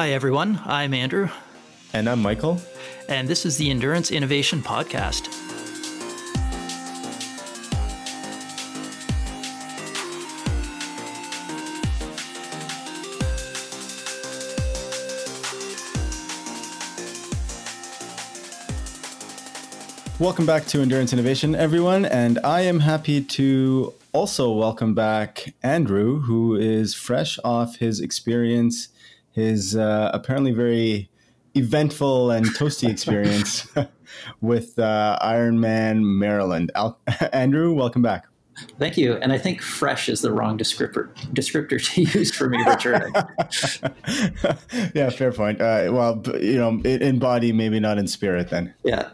Hi, everyone. I'm Andrew. And I'm Michael. And this is the Endurance Innovation Podcast. Welcome back to Endurance Innovation, everyone. And I am happy to also welcome back Andrew, who is fresh off his experience, his apparently very eventful and toasty experience with Ironman Maryland. Andrew, welcome back. Thank you. And I think fresh is the wrong descriptor to use for me returning. Yeah, fair point. Well, you know, in body, maybe not in spirit then. Yeah.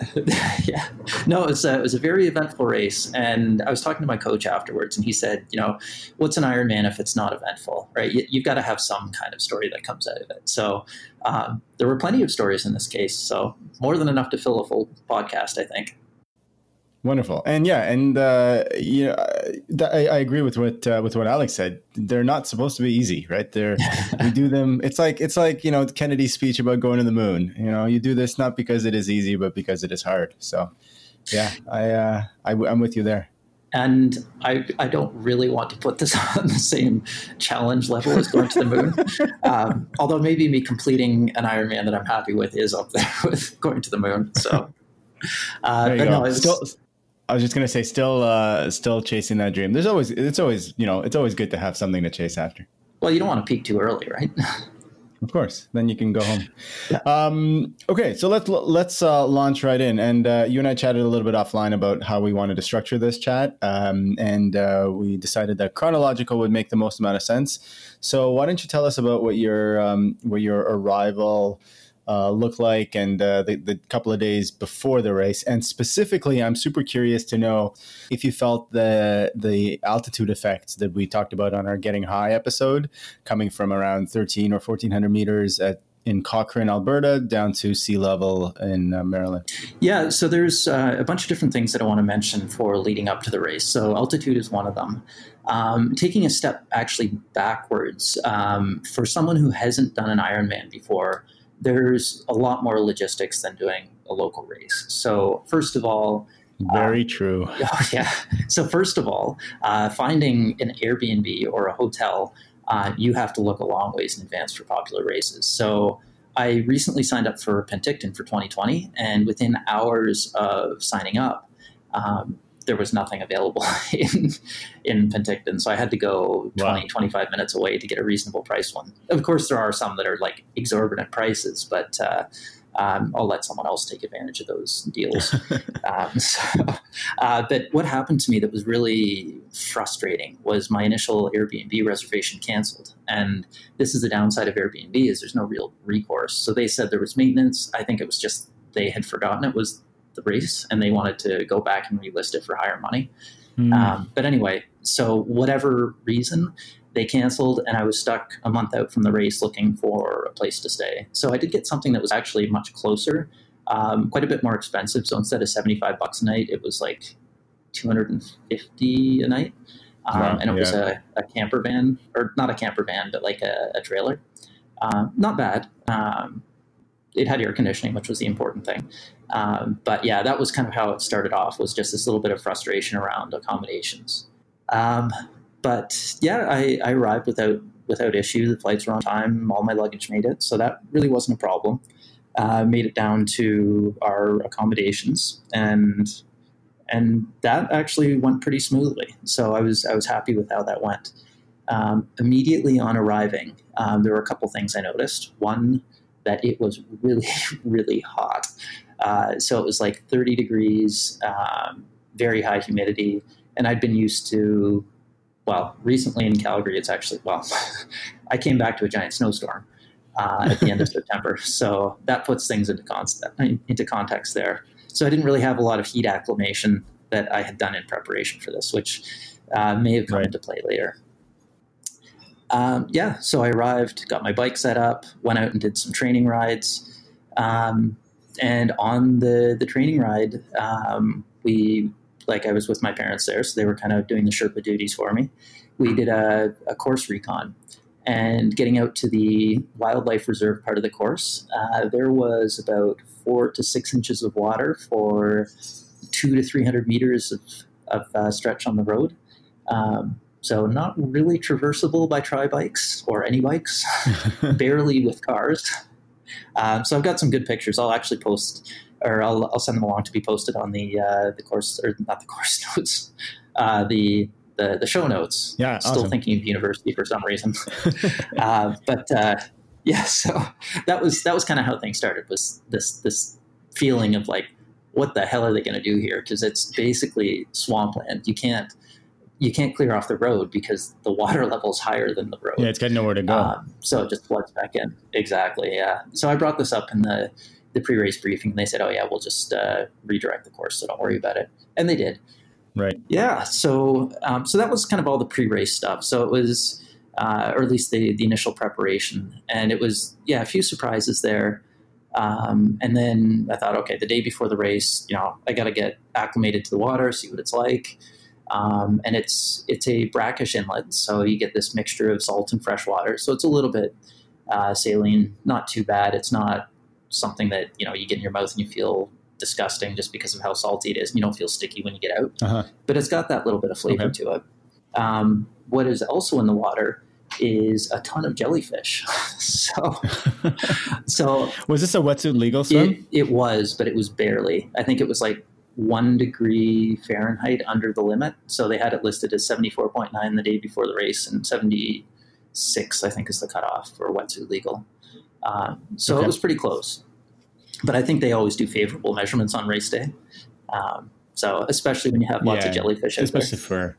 Yeah. No, it was a very eventful race. And I was talking to my coach afterwards and he said, you know, what's an Ironman if it's not eventful, right? You've got to have some kind of story that comes out of it. So there were plenty of stories in this case. So more than enough to fill a full podcast, I think. Wonderful. And yeah, and you know, I agree with what Alex said. They're not supposed to be easy, right? We do them. It's like, you know, Kennedy's speech about going to the moon. You know, you do this not because it is easy, but because it is hard. So yeah, I'm with you there. And I don't really want to put this on the same challenge level as going to the moon. Although maybe me completing an Ironman that I'm happy with is up there with going to the moon. So I was just going to say, still chasing that dream. It's always good to have something to chase after. Well, you don't want to peak too early, right? Of course. Then you can go home. Yeah. Okay. So let's launch right in. And you and I chatted a little bit offline about how we wanted to structure this chat. And we decided that chronological would make the most amount of sense. So why don't you tell us about what your arrival look like and the couple of days before the race. And specifically, I'm super curious to know if you felt the altitude effects that we talked about on our Getting High episode, coming from around 13 or 1,400 meters in Cochrane, Alberta, down to sea level in Maryland. Yeah, so there's a bunch of different things that I want to mention for leading up to the race. So altitude is one of them. Taking a step actually backwards, for someone who hasn't done an Ironman before, there's a lot more logistics than doing a local race. So first of all, very true. Yeah. So first of all, finding an Airbnb or a hotel, you have to look a long ways in advance for popular races. So I recently signed up for Penticton for 2020, and within hours of signing up, there was nothing available in Penticton. So I had to go 25 minutes away to get a reasonable price one. Of course, there are some that are like exorbitant prices, but I'll let someone else take advantage of those deals. But what happened to me that was really frustrating was my initial Airbnb reservation canceled. And this is the downside of Airbnb is there's no real recourse. So they said there was maintenance. I think it was just they had forgotten it was the race and they wanted to go back and relist it for higher money. But anyway, so whatever reason, they canceled and I was stuck a month out from the race looking for a place to stay. So I did get something that was actually much closer, quite a bit more expensive. So instead of $75 a night, it was like $250 a night. And it was a camper van, or not a camper van, but like a trailer. Not bad. It had air conditioning, which was the important thing. But yeah, that was kind of how it started off, was just this little bit of frustration around accommodations. But yeah, I arrived without issue. The flights were on time. All my luggage made it. So that really wasn't a problem. Made it down to our accommodations. And that actually went pretty smoothly. So I was happy with how that went. Immediately on arriving, there were a couple things I noticed. One, that it was really, really hot. So it was like 30 degrees, very high humidity. And I'd been used to, recently in Calgary, it's actually, I came back to a giant snowstorm at the end of September. So that puts things into context there. So I didn't really have a lot of heat acclimation that I had done in preparation for this, which may have come into play later. So I arrived, got my bike set up, went out and did some training rides. And on the training ride, I was with my parents there, so they were kind of doing the Sherpa duties for me. We did a course recon and getting out to the wildlife reserve part of the course, there was about 4 to 6 inches of water for 200 to 300 meters of stretch on the road. So not really traversable by tri bikes or any bikes, barely with cars. So I've got some good pictures. I'll actually post, or I'll send them along to be posted on the course, or not the course notes, the show notes. Yeah, awesome. Still thinking of university for some reason. Yeah, so that was kind of how things started, was this feeling of like, what the hell are they going to do here? Because it's basically swampland. You can't clear off the road because the water level's higher than the road. Yeah, it's got nowhere to go. So it just floods back in. Exactly, yeah. So I brought this up in the pre-race briefing, and they said, oh, yeah, we'll just redirect the course, so don't worry about it. And they did. Right. Yeah, so that was kind of all the pre-race stuff. So it was, or at least the initial preparation. And it was, yeah, a few surprises there. And then I thought, okay, the day before the race, I got to get acclimated to the water, see what it's like. And it's a brackish inlet, so you get this mixture of salt and fresh water. So it's a little bit saline, not too bad. It's not something that, you get in your mouth and you feel disgusting just because of how salty it is. And you don't feel sticky when you get out. Uh-huh. But it's got that little bit of flavor to it. What is also in the water is a ton of jellyfish. So was this a wetsuit legal swim? It was, but it was barely. I think it was like 1 degree Fahrenheit under the limit. So they had it listed as 74.9 the day before the race, and 76, I think, is the cutoff for wetsuit legal. It was pretty close. But I think they always do favorable measurements on race day. So especially when you have lots of jellyfish. Especially for...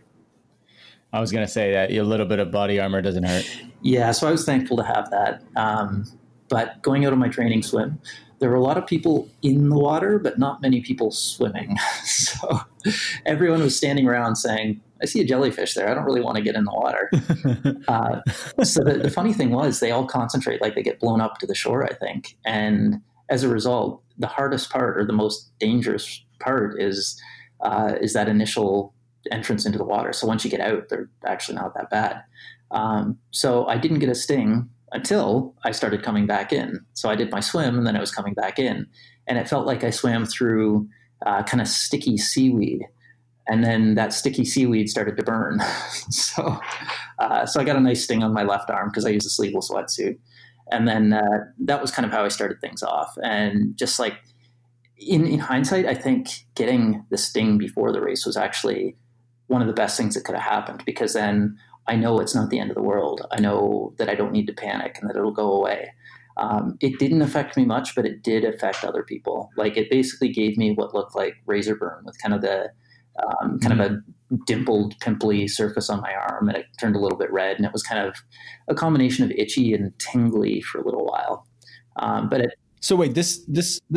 I was going to say that a little bit of body armor doesn't hurt. Yeah, so I was thankful to have that. But going out on my training swim, there were a lot of people in the water, but not many people swimming. So everyone was standing around saying, I see a jellyfish there. I don't really want to get in the water. So the funny thing was, they all concentrate, like they get blown up to the shore, I think. And as a result, the hardest part, or the most dangerous part, is that initial entrance into the water. So once you get out, they're actually not that bad. So I didn't get a sting until I started coming back in. So I did my swim, and then I was coming back in, and it felt like I swam through kind of sticky seaweed, and then that sticky seaweed started to burn. So I got a nice sting on my left arm because I used a sleeveless wetsuit. And then that was kind of how I started things off. And just like in hindsight, I think getting the sting before the race was actually one of the best things that could have happened, because then I know it's not the end of the world. I know that I don't need to panic and that it'll go away. It didn't affect me much, but it did affect other people. Like, it basically gave me what looked like razor burn, with kind of the kind of a dimpled, pimply surface on my arm, and it turned a little bit red, and it was kind of a combination of itchy and tingly for a little while. So wait, this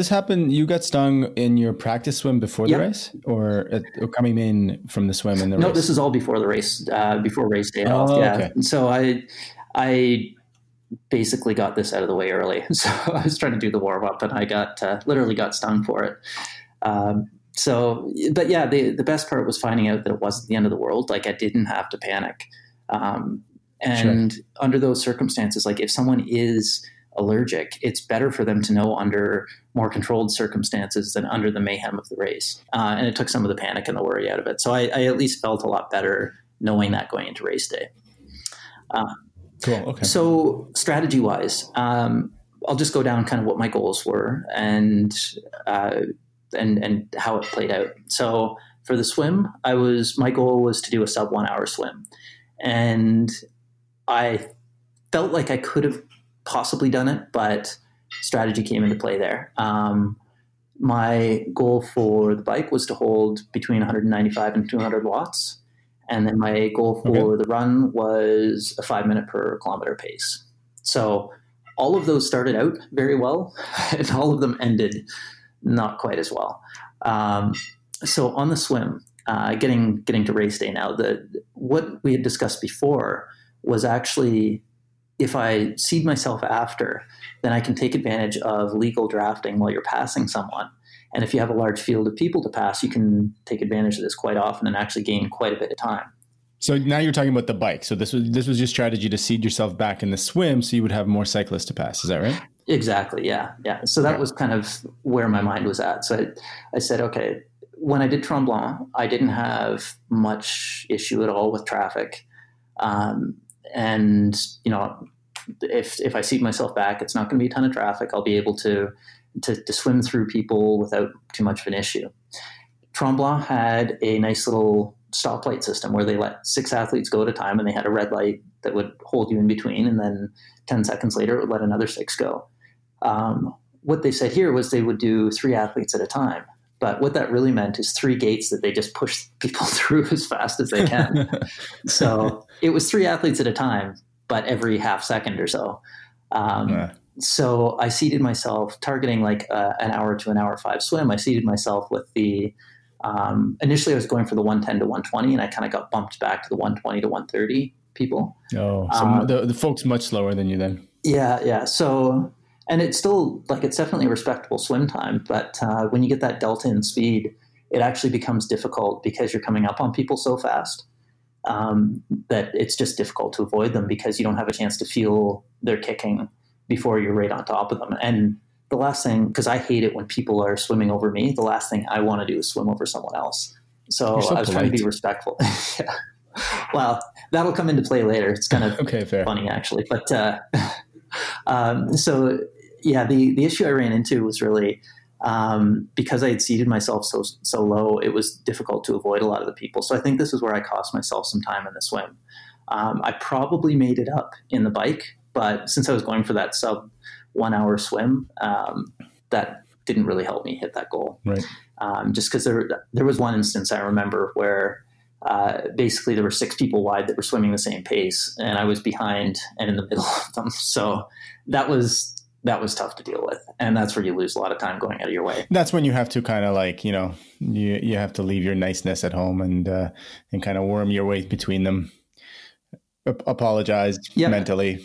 happened, you got stung in your practice swim before the race, or coming in from the swim in the race? No, this is all before the race, before race day off. Yeah. Okay. And so I basically got this out of the way early. So I was trying to do the warm up, and I got literally got stung for it. But yeah, the best part was finding out that it wasn't the end of the world. Like, I didn't have to panic. Under those circumstances, like, if someone is allergic, it's better for them to know under more controlled circumstances than under the mayhem of the race. And it took some of the panic and the worry out of it. So I at least felt a lot better knowing that going into race day. Cool. Okay. So strategy wise, I'll just go down kind of what my goals were and how it played out. So for the swim, my goal was to do a sub 1 hour swim, and I felt like I could have possibly done it, but strategy came into play there. My goal for the bike was to hold between 195 and 200 watts. And then my goal for the run was a 5 minute per kilometer pace. So all of those started out very well, and all of them ended not quite as well. So on the swim, getting to race day now, what we had discussed before was actually, if I seed myself after, then I can take advantage of legal drafting while you're passing someone. And if you have a large field of people to pass, you can take advantage of this quite often and actually gain quite a bit of time. So now you're talking about the bike. So this was your strategy to seed yourself back in the swim so you would have more cyclists to pass. Is that right? Exactly. Yeah. So that was kind of where my mind was at. So I said, okay, when I did Tremblant, I didn't have much issue at all with traffic. And, you know, if I seat myself back, it's not going to be a ton of traffic. I'll be able to swim through people without too much of an issue. Tremblant had a nice little stoplight system where they let 6 athletes go at a time, and they had a red light that would hold you in between, and then 10 seconds later it would let another 6 go. What they said here was they would do 3 athletes at a time, but what that really meant is 3 gates that they just push people through as fast as they can. So it was 3 athletes at a time, but every half second or so. So I seated myself targeting like an hour to an hour 5 swim. I seated myself with the initially I was going for the 110 to 120, and I kind of got bumped back to the 120 to 130 people. Oh, so the folks much slower than you then. Yeah. So, and it's still like, it's definitely a respectable swim time, but, when you get that delta in speed, it actually becomes difficult because you're coming up on people so fast, that it's just difficult to avoid them because you don't have a chance to feel their kicking before you're right on top of them. And the last thing, because I hate it when people are swimming over me, the last thing I want to do is swim over someone else. So I was trying to be respectful. Yeah. Well, that'll come into play later. It's kind of funny actually. But the issue I ran into was really because I had seated myself so low, it was difficult to avoid a lot of the people. So I think this is where I cost myself some time in the swim. I probably made it up in the bike, but since I was going for that sub 1 hour swim, that didn't really help me hit that goal. Right. Just because there was one instance I remember where basically there were 6 people wide that were swimming the same pace, and I was behind and in the middle of them. So that was tough to deal with. And that's where you lose a lot of time going out of your way. That's when you have to kind of like, you know, you have to leave your niceness at home and kind of worm your way between them. Apologize mentally.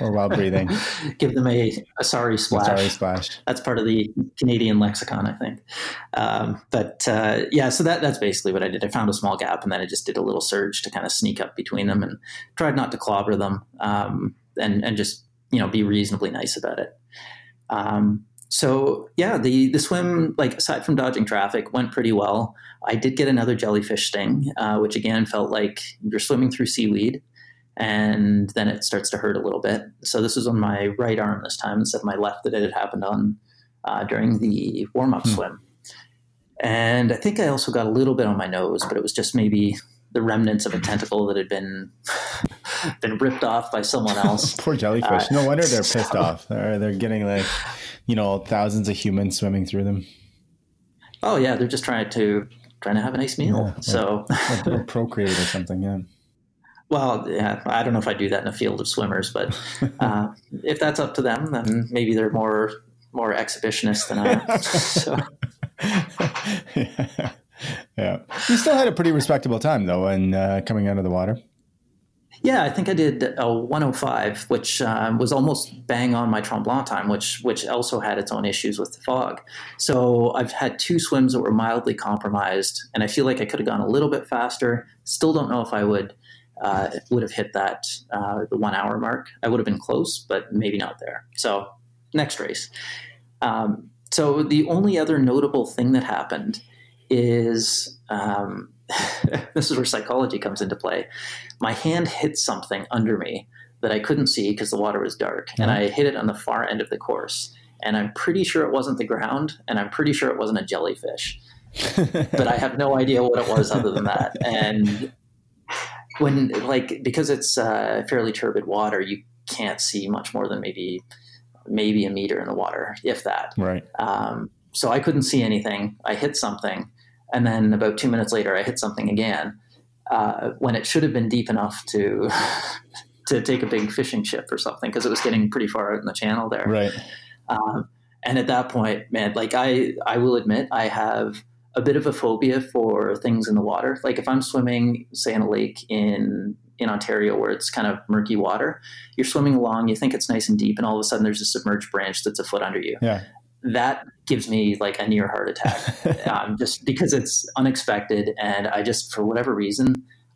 Or while breathing. Give them a sorry splash. That's part of the Canadian lexicon, I think. So that's basically what I did. I found a small gap, and then I just did a little surge to kind of sneak up between them and tried not to clobber them, and just, you know, be reasonably nice about it. The swim, like aside from dodging traffic, went pretty well. I did get another jellyfish sting, which again felt like you're swimming through seaweed. And then it starts to hurt a little bit. So this was on my right arm this time instead of my left that it had happened on during the warm-up swim. And I think I also got a little bit on my nose, but it was just maybe the remnants of a tentacle that had been ripped off by someone else. Poor jellyfish. No wonder they're pissed off. They're getting like, you know, thousands of humans swimming through them. Oh, yeah. They're just trying to have a nice meal. Yeah, so or procreate or something, yeah. Well, yeah, I don't know if I do that in a field of swimmers, but if that's up to them, then maybe they're more exhibitionist than I am. So. Yeah. You still had a pretty respectable time, though, in coming out of the water. Yeah, I think I did a 1:05, which was almost bang on my Tremblant time, which also had its own issues with the fog. So I've had 2 swims that were mildly compromised, and I feel like I could have gone a little bit faster. Still don't know if I would have hit that the 1 hour mark. I would have been close, but maybe not there. So next race. So the only other notable thing that happened is this is where psychology comes into play. My hand hit something under me that I couldn't see because the water was dark, and I hit it on the far end of the course. And I'm pretty sure it wasn't the ground, and I'm pretty sure it wasn't a jellyfish. But I have no idea what it was other than that. And when, like, because it's fairly turbid water, you can't see much more than maybe a meter in the water, if that. Right. So I couldn't see anything. I hit something, and then about 2 minutes later, I hit something again when it should have been deep enough to to take a big fishing chip or something, because it was getting pretty far out in the channel there. Right. And at that point, man, like I will admit, I have a bit of a phobia for things in the water. Like if I'm swimming, say, in a lake in Ontario where it's kind of murky water, you're swimming along, you think it's nice and deep, and all of a sudden there's a submerged branch that's a foot under you. Yeah. That gives me like a near heart attack, just because it's unexpected. And I just, for whatever reason,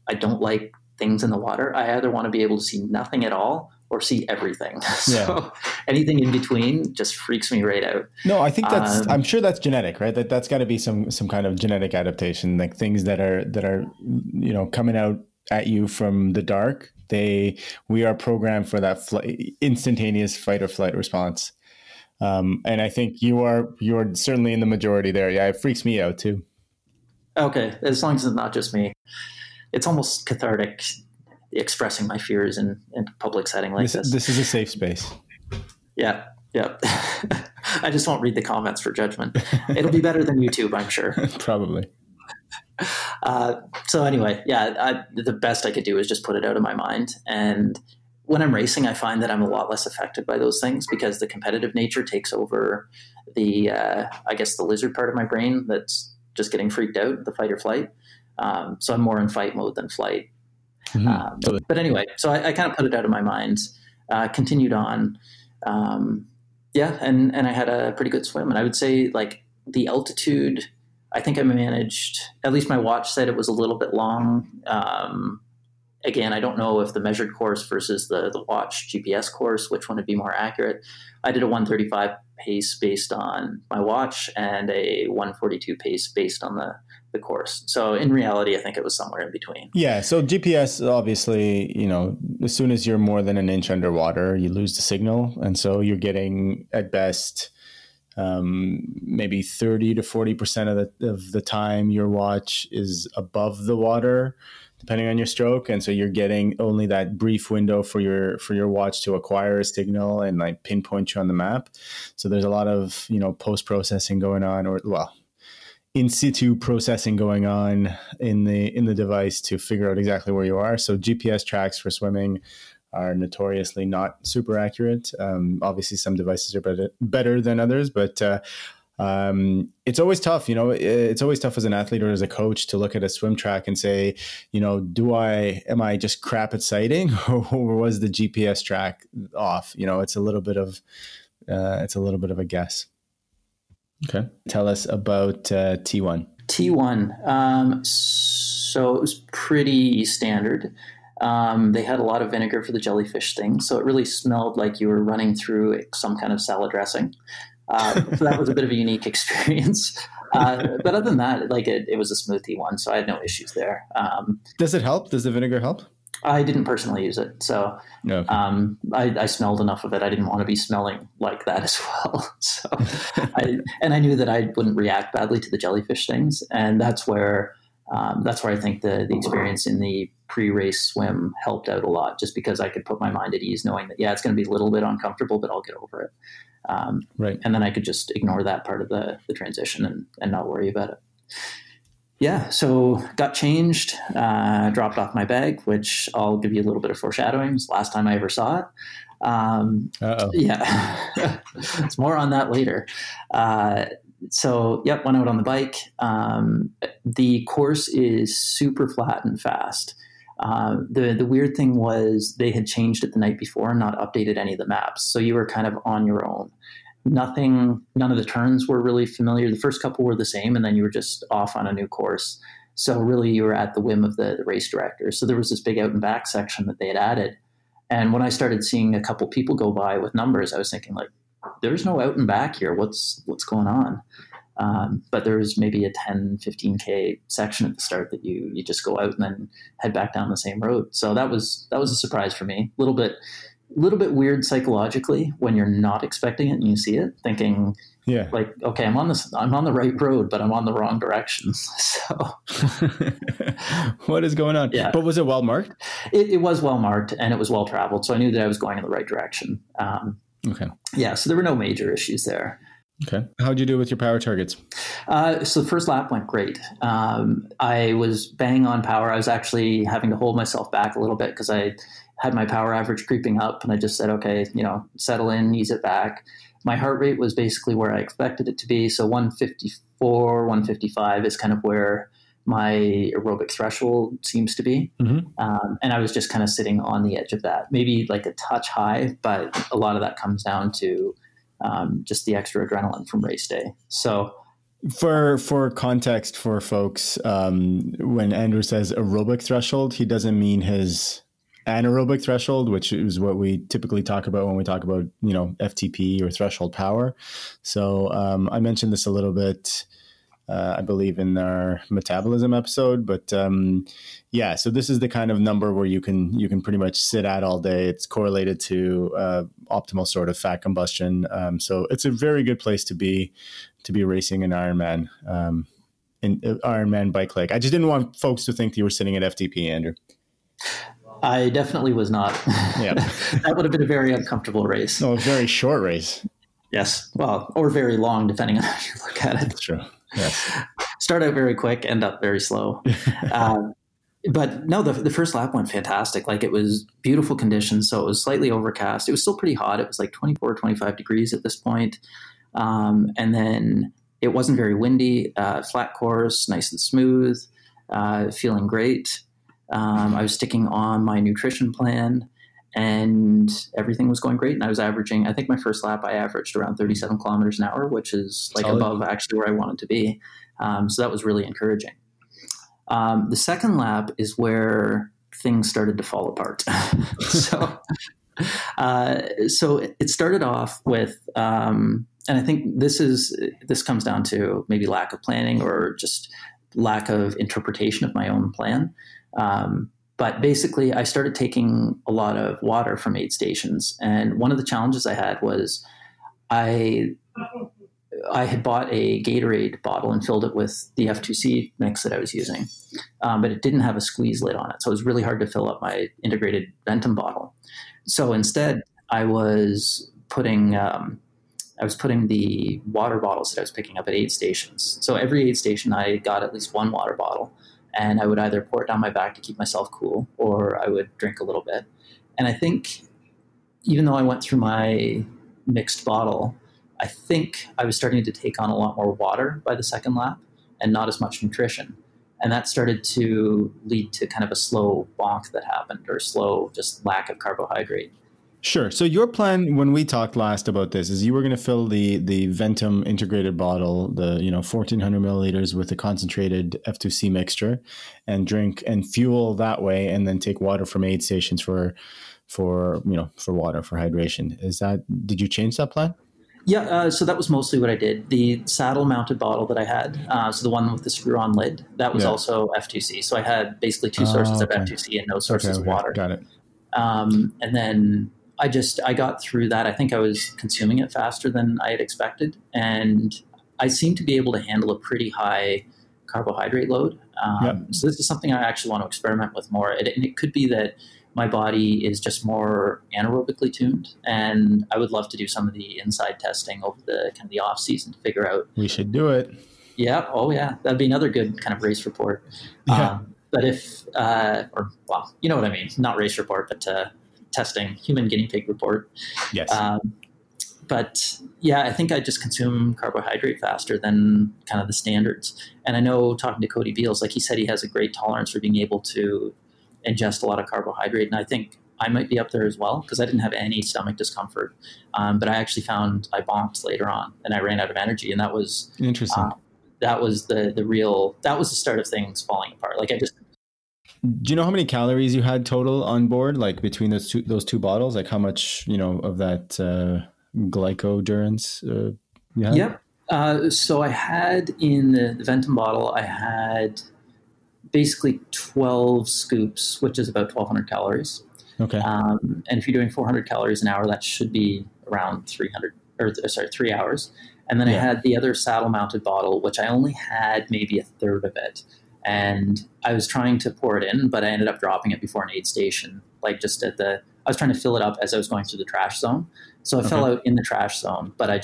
I don't like things in the water. I either want to be able to see nothing at all or see everything. So anything in between just freaks me right out. No, I think that's, I'm sure that's genetic, right? That's got to be some kind of genetic adaptation, like things that are, you know, coming out at you from the dark. We are programmed for that instantaneous fight or flight response. And I think you're certainly in the majority there. Yeah. It freaks me out too. Okay. As long as it's not just me, it's almost cathartic expressing my fears in public setting like this. This is a safe space. Yeah. Yeah. I just won't read the comments for judgment. It'll be better than YouTube, I'm sure. Probably. So anyway, yeah, the best I could do is just put it out of my mind. And when I'm racing, I find that I'm a lot less affected by those things because the competitive nature takes over the lizard part of my brain that's just getting freaked out, the fight or flight. So I'm more in fight mode than flight. Mm-hmm. But anyway, so I kind of put it out of my mind, continued on. And I had a pretty good swim. And I would say like the altitude, I think I managed, at least my watch said it was a little bit long. Again, I don't know if the measured course versus the watch GPS course, which one would be more accurate. I did a 135 pace based on my watch and a 142 pace based on the course. So in reality, I think it was somewhere in between. Yeah. So GPS, obviously, you know, as soon as you're more than an inch underwater, you lose the signal. And so you're getting at best, maybe 30 to 40% of the time your watch is above the water, depending on your stroke. And so you're getting only that brief window for your watch to acquire a signal and like pinpoint you on the map. So there's a lot of, you know, post-processing going on in situ processing going on in the device to figure out exactly where you are. So GPS tracks for swimming are notoriously not super accurate. Obviously some devices are better than others, but, it's always tough, you know, as an athlete or as a coach to look at a swim track and say, you know, am I just crap at sighting or was the GPS track off? You know, it's a little bit of a guess. Okay. Tell us about, T1. T1. So it was pretty standard. They had a lot of vinegar for the jellyfish thing. So it really smelled like you were running through some kind of salad dressing. So that was a bit of a unique experience. But other than that, like it was a smoothie one, so I had no issues there. Does it help? Does the vinegar help? I didn't personally use it. So okay. I smelled enough of it. I didn't want to be smelling like that as well. So I knew that I wouldn't react badly to the jellyfish things. And that's where I think the experience in the pre-race swim helped out a lot, just because I could put my mind at ease knowing that, yeah, it's going to be a little bit uncomfortable, but I'll get over it. Right. And then I could just ignore that part of the transition and not worry about it. Yeah. So got changed, dropped off my bag, which I'll give you a little bit of foreshadowing. It's the last time I ever saw it. Yeah, it's more on that later. So yep. Went out on the bike. The course is super flat and fast. The weird thing was they had changed it the night before and not updated any of the maps. So you were kind of on your own. None of the turns were really familiar. The first couple were the same, and then you were just off on a new course. So really you were at the whim of the race director. So there was this big out and back section that they had added. And when I started seeing a couple people go by with numbers, I was thinking like, there's no out and back here. What's going on? But there was maybe a 10, 15K section at the start that you just go out and then head back down the same road. So that was a surprise for me. A little bit weird psychologically when you're not expecting it and you see it, thinking like, okay, I'm on the right road, but I'm on the wrong direction. So what is going on? Yeah. But was it well marked? It was well marked and it was well traveled. So I knew that I was going in the right direction. Okay. Yeah. So there were no major issues there. Okay. How'd you do with your power targets? So the first lap went great. I was bang on power. I was actually having to hold myself back a little bit because I had my power average creeping up and I just said, okay, you know, settle in, ease it back. My heart rate was basically where I expected it to be. So 154, 155 is kind of where my aerobic threshold seems to be. Mm-hmm. And I was just kind of sitting on the edge of that, maybe like a touch high, but a lot of that comes down to just the extra adrenaline from race day. So For context for folks, when Andrew says aerobic threshold, he doesn't mean his anaerobic threshold, which is what we typically talk about when we talk about, you know, FTP or threshold power. So I mentioned this a little bit, I believe, in our metabolism episode, but yeah, so this is the kind of number where you can pretty much sit at all day. It's correlated to optimal sort of fat combustion. So it's a very good place to be racing an Ironman, Ironman bike leg. I just didn't want folks to think you were sitting at FTP, Andrew. I definitely was not. Yeah. That would have been a very uncomfortable race. Oh, a very short race. Yes. Well, or very long, depending on how you look at it. That's true. Yes. Start out very quick, end up very slow. But no, the first lap went fantastic. Like, it was beautiful conditions. So it was slightly overcast. It was still pretty hot. It was like 24 or 25 degrees at this point. And then it wasn't very windy, flat course, nice and smooth, feeling great. I was sticking on my nutrition plan and everything was going great. And I was averaging, I think my first lap, I averaged around 37 kilometers an hour, which is like solid, above actually where I wanted to be. So that was really encouraging. The second lap is where things started to fall apart. So it started off with, and I think this comes down to maybe lack of planning or just lack of interpretation of my own plan. But basically, I started taking a lot of water from aid stations. And one of the challenges I had was I had bought a Gatorade bottle and filled it with the F2C mix that I was using, but it didn't have a squeeze lid on it. So it was really hard to fill up my integrated Ventum bottle. So instead, I was putting the water bottles that I was picking up at aid stations. So every aid station, I got at least one water bottle, and I would either pour it down my back to keep myself cool, or I would drink a little bit. And I think, even though I went through my mixed bottle, I think I was starting to take on a lot more water by the second lap and not as much nutrition. And that started to lead to kind of a slow bonk that happened, or slow just lack of carbohydrate. Sure. So your plan, when we talked last about this, is you were going to fill the Ventum integrated bottle, the 1,400 milliliters with a concentrated F2C mixture, and drink and fuel that way, and then take water from aid stations for water, for hydration. Did you change that plan? Yeah. So that was mostly what I did. The saddle mounted bottle that I had, so the one with the screw on lid, that was also F2C. So I had basically two sources of F2C and no sources of water. Got it. And then I got through that. I think I was consuming it faster than I had expected, and I seemed to be able to handle a pretty high carbohydrate load. So this is something I actually want to experiment with more. And it could be that my body is just more anaerobically tuned, and I would love to do some of the inside testing over the kind of the off season to figure out. We should do it. Yeah. Oh yeah. That'd be another good kind of race report. Yeah. But you know what I mean? Not race report, but, testing, human guinea pig report. Yes. But yeah, I think I just consume carbohydrate faster than kind of the standards. And I know talking to Cody Beals, like he said, he has a great tolerance for being able to ingest a lot of carbohydrate. And I think I might be up there as well, because I didn't have any stomach discomfort. But I actually found I bonked later on and I ran out of energy. And that was interesting. That was the start of things falling apart. Like do you know how many calories you had total on board, like between those two bottles? Like how much, of that glycodurance you had? Yep. So I had in the Ventum bottle, I had basically 12 scoops, which is about 1,200 calories. Okay. And if you're doing 400 calories an hour, that should be around 3 hours. And then I had the other saddle-mounted bottle, which I only had maybe a third of it. And I was trying to pour it in, but I ended up dropping it before an aid station. Like just I was trying to fill it up as I was going through the trash zone. So I fell out in the trash zone, but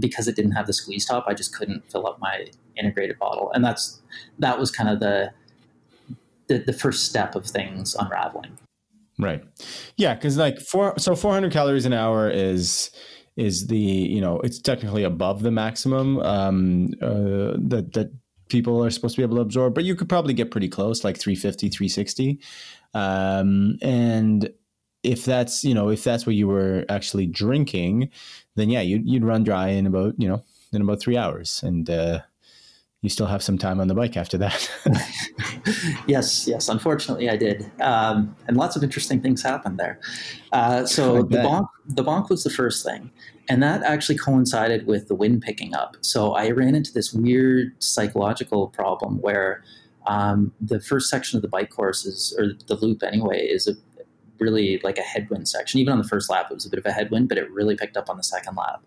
because it didn't have the squeeze top, I just couldn't fill up my integrated bottle. And that was kind of the first step of things unraveling. Right. Yeah. Cause 400 calories an hour is the, it's technically above the maximum that people are supposed to be able to absorb, but you could probably get pretty close, like 350, 360. And if that's what you were actually drinking, then you'd run dry in about 3 hours. And you still have some time on the bike after that. Yes. Unfortunately, I did. And lots of interesting things happened there. So the bonk was the first thing. And that actually coincided with the wind picking up. So I ran into this weird psychological problem where the first section of the bike course is, or the loop anyway, is a really like a headwind section. Even on the first lap, it was a bit of a headwind, but it really picked up on the second lap.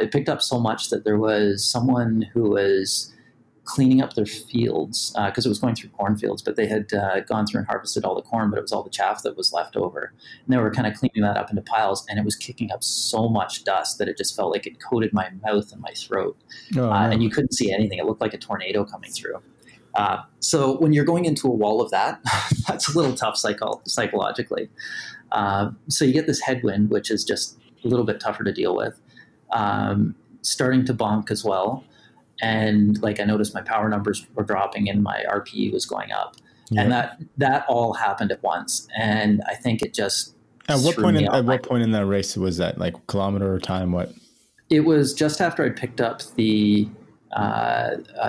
It picked up so much that there was someone who was cleaning up their fields because it was going through cornfields, but they had gone through and harvested all the corn, but it was all the chaff that was left over. And they were kind of cleaning that up into piles, and it was kicking up so much dust that it just felt like it coated my mouth and my throat. And you couldn't see anything. It looked like a tornado coming through. So when you're going into a wall of that, that's a little tough psychologically. So you get this headwind, which is just a little bit tougher to deal with. Starting to bonk as well. And like I noticed my power numbers were dropping and my RPE was going up. Yeah. And that all happened at once. And I think it just At what point in that race was that? Like kilometer or time? What? It was just after I picked up the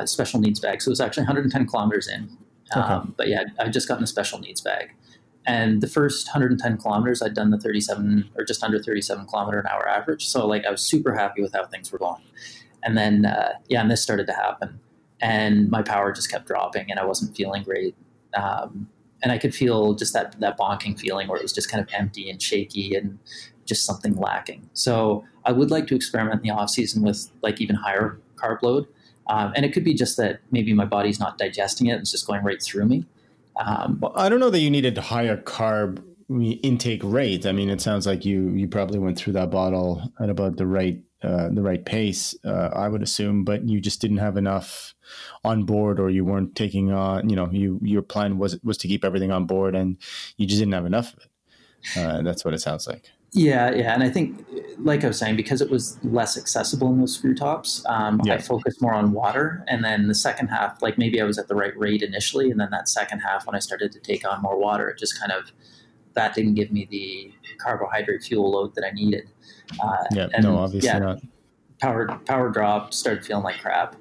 special needs bag. So it was actually 110 kilometers in. Okay. But yeah, I'd just gotten a special needs bag. And the first 110 kilometers, I'd done the 37 or just under 37 kilometer an hour average. So like I was super happy with how things were going. And then, and this started to happen. And my power just kept dropping and I wasn't feeling great. And I could feel just that bonking feeling where it was just kind of empty and shaky and just something lacking. So I would like to experiment in the off season with like even higher carb load. And it could be just that maybe my body's not digesting it. It's just going right through me. Well, I don't know that you needed higher carb intake rate. I mean, it sounds like you probably went through that bottle at about the right pace, I would assume, but you just didn't have enough on board, or you weren't taking on, your plan was to keep everything on board and you just didn't have enough of it. That's what it sounds like. Yeah. And I think, like I was saying, because it was less accessible in those screw tops, I focused more on water. And then the second half, like maybe I was at the right rate initially. And then that second half, when I started to take on more water, it just kind of, that didn't give me the carbohydrate fuel load that I needed. Obviously not. Power dropped, started feeling like crap.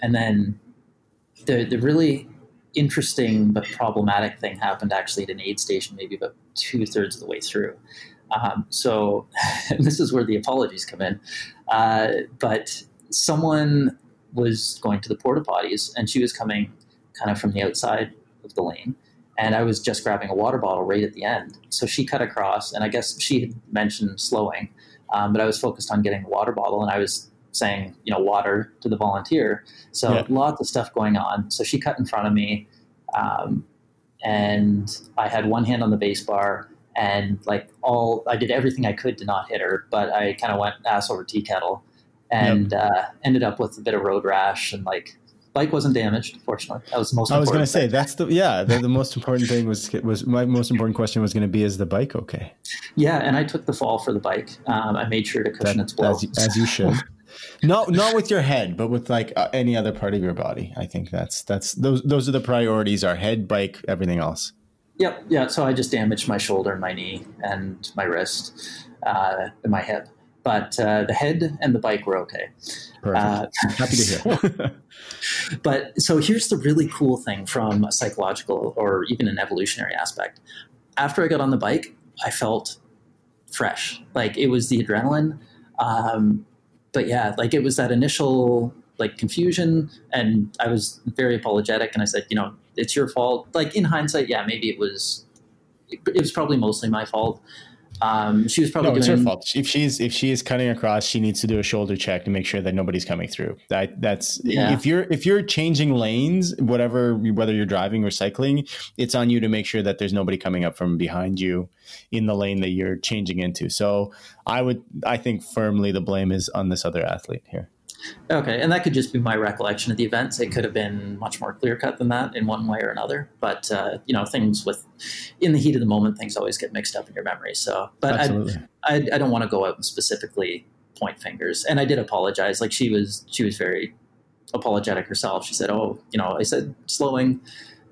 And then the really interesting but problematic thing happened actually at an aid station, maybe about 2/3 of the way through. So this is where the apologies come in. But someone was going to the porta potties and she was coming kind of from the outside of the lane. And I was just grabbing a water bottle right at the end. So she cut across and I guess she had mentioned slowing, but I was focused on getting the water bottle and I was saying, water to the volunteer. So lots of stuff going on. So she cut in front of me. And I had one hand on the base bar. And I did everything I could to not hit her, but I kind of went ass over tea kettle and ended up with a bit of road rash and bike wasn't damaged. Fortunately, that was the most important. I was going to say that's the most important thing was my most important question was going to be, is the bike okay? Yeah. And I took the fall for the bike. I made sure to cushion its blow. As you should. Not with your head, but with any other part of your body. I think that's those are the priorities: our head, bike, everything else. Yep. Yeah. So I just damaged my shoulder, my knee, and my wrist, and my hip. But the head and the bike were okay. Perfect. Happy to hear. But so here's the really cool thing from a psychological or even an evolutionary aspect. After I got on the bike, I felt fresh. It was the adrenaline. But yeah, it was that initial confusion. And I was very apologetic. And I said, it's your fault. In hindsight, yeah, maybe it was probably mostly my fault. She was probably it's her fault. If she is cutting across, she needs to do a shoulder check to make sure that nobody's coming through. If you're changing lanes, whether you're driving or cycling, it's on you to make sure that there's nobody coming up from behind you in the lane that you're changing into. So I think firmly the blame is on this other athlete here. Okay. And that could just be my recollection of the events. It could have been much more clear cut than that in one way or another. But, things in the heat of the moment, things always get mixed up in your memory. So, but I don't want to go out and specifically point fingers. And I did apologize. She was very apologetic herself. She said, I said slowing,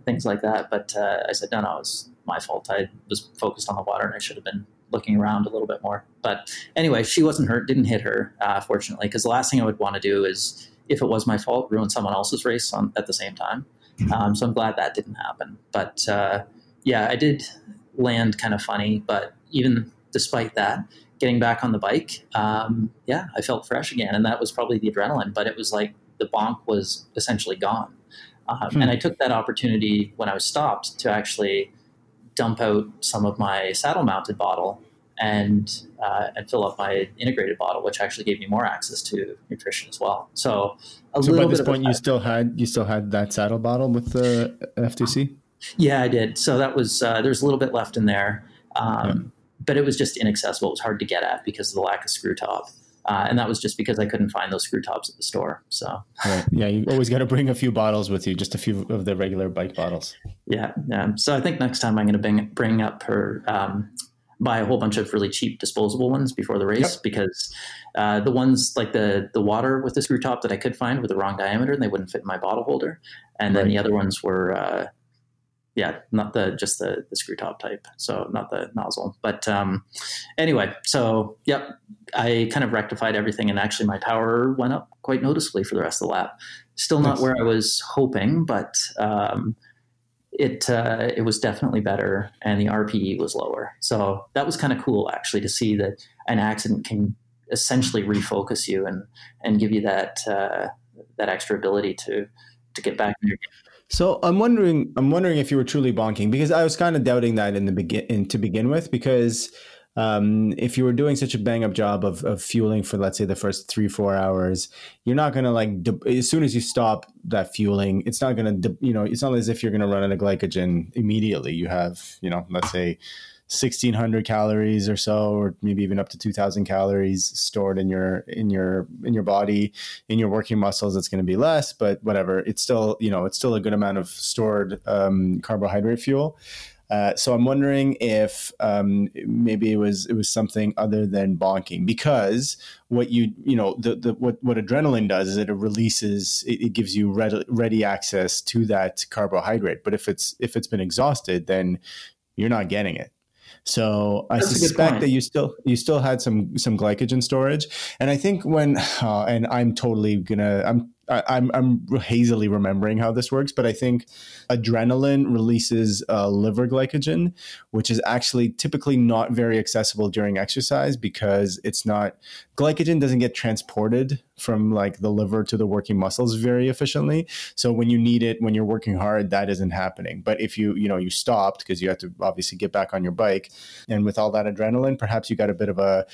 things like that. But I said, no, it was my fault. I was focused on the water and I should have been looking around a little bit more. But anyway, she wasn't hurt, didn't hit her, fortunately, because the last thing I would want to do is if it was my fault, ruin someone else's race at the same time. So I'm glad that didn't happen. But yeah, I did land kind of funny. But even despite that, getting back on the bike, yeah, I felt fresh again. And that was probably the adrenaline. But it was like the bonk was essentially gone. And I took that opportunity when I was stopped to actually dump out some of my saddle-mounted bottle and fill up my integrated bottle, which actually gave me more access to nutrition as well. So by this point, you still had that saddle bottle with the F2C? Yeah, I did. So that was there's a little bit left in there, but it was just inaccessible. It was hard to get at because of the lack of screw top. And that was just because I couldn't find those screw tops at the store. So right. Yeah, you always got to bring a few bottles with you, just a few of the regular bike bottles. Yeah. So I think next time I'm going to bring up her, buy a whole bunch of really cheap disposable ones before the race, because the ones like the water with the screw top that I could find were the wrong diameter and they wouldn't fit in my bottle holder. And then the other ones were, not the screw top type. So not the nozzle, but, anyway, so I kind of rectified everything, and actually my power went up quite noticeably for the rest of the lap. Still not where I was hoping, but, it was definitely better, and the RPE was lower. So that was kind of cool actually to see that an accident can essentially refocus you and give you that extra ability to get back in your game. So I'm wondering if you were truly bonking, because I was kind of doubting that to begin with, because if you were doing such a bang up job of fueling for, let's say, the first 3-4 hours, you're not going to as soon as you stop that fueling, it's not going to, it's not as if you're going to run out of glycogen immediately. You have, let's say 1,600 calories or so, or maybe even up to 2,000 calories stored in your body. In your working muscles, it's going to be less, but whatever. It's still, a good amount of stored carbohydrate fuel. So I'm wondering if maybe it was something other than bonking, because what what adrenaline does is it gives you ready access to that carbohydrate. But if it's been exhausted, then you're not getting it. So I suspect that you still had some glycogen storage. And I think I'm hazily remembering how this works, but I think adrenaline releases liver glycogen, which is actually typically not very accessible during exercise, because glycogen doesn't get transported from the liver to the working muscles very efficiently. So when you need it, when you're working hard, that isn't happening. But if you stopped because you had to obviously get back on your bike, and with all that adrenaline, perhaps you got a bit of a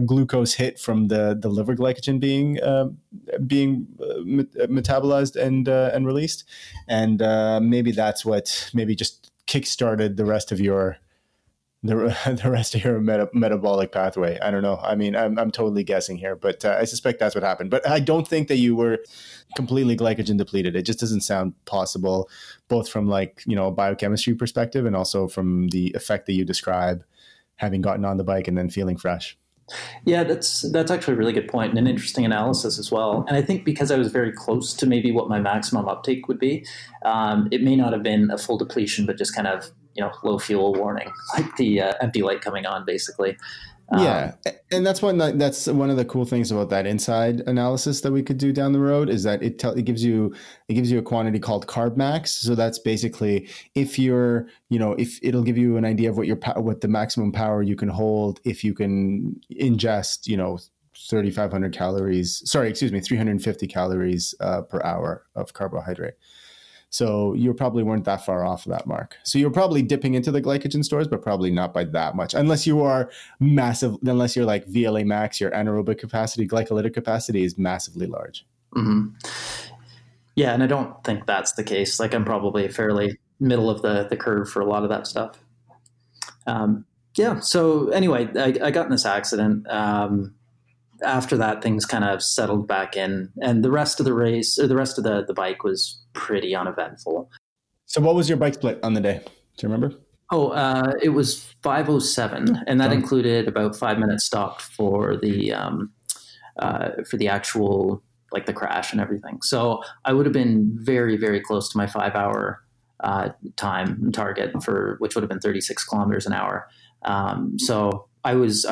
glucose hit from the liver glycogen being metabolized and released, and maybe that's what just kickstarted the rest of your metabolic pathway. I don't know. I mean, I'm totally guessing here, but I suspect that's what happened. But I don't think that you were completely glycogen depleted. It just doesn't sound possible, both from a biochemistry perspective and also from the effect that you describe, having gotten on the bike and then feeling fresh. Yeah, that's actually a really good point and an interesting analysis as well. And I think because I was very close to maybe what my maximum uptake would be, it may not have been a full depletion, but just kind of, low fuel warning, like the empty light coming on, basically. And that's one of the cool things about that inside analysis that we could do down the road, is that it gives you a quantity called carb max. So that's basically if it'll give you an idea of what the maximum power you can hold if you can ingest 3,500 calories. Sorry, excuse me, 350 calories per hour of carbohydrate. So you probably weren't that far off that mark. So you're probably dipping into the glycogen stores, but probably not by that much, unless you are massive. Unless you're like VLA max, your anaerobic capacity, glycolytic capacity is massively large. Mm-hmm. Yeah, and I don't think that's the case. I'm probably fairly middle of the curve for a lot of that stuff. So anyway, I got in this accident. After that, things kind of settled back in, and the rest of the race, or the rest of the bike, was pretty uneventful. So what was your bike split on the day? Do you remember? Oh, it was 5:07, and that included about 5 minutes stopped for the actual, the crash and everything. So I would have been very, very close to my 5 hour time target, which would have been 36 kilometers an hour. So I was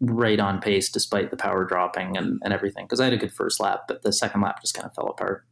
right on pace despite the power dropping and everything, because I had a good first lap, but the second lap just kind of fell apart.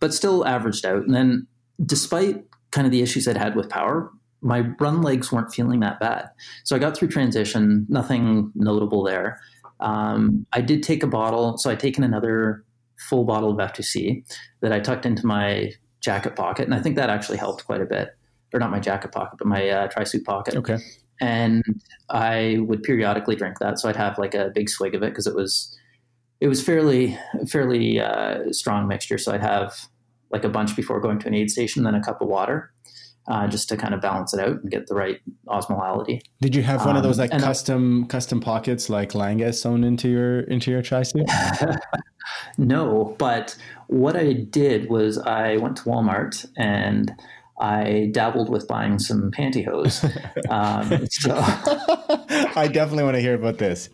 But still averaged out. And then despite kind of the issues I'd had with power, my run legs weren't feeling that bad. So I got through transition, nothing notable there. I did take a bottle. So I'd taken another full bottle of F2C that I tucked into my jacket pocket. And I think that actually helped quite a bit. Or not my jacket pocket, but my tri-suit pocket. Okay. And I would periodically drink that. So I'd have like a big swig of it because it was fairly strong mixture. So I'd have like a bunch before going to an aid station, then a cup of water, just to kind of balance it out and get the right osmolality. Did you have one of those like custom pockets like Langa sewn into your tri-suit? No, but what I did was I went to Walmart and I dabbled with buying some pantyhose. I definitely want to hear about this.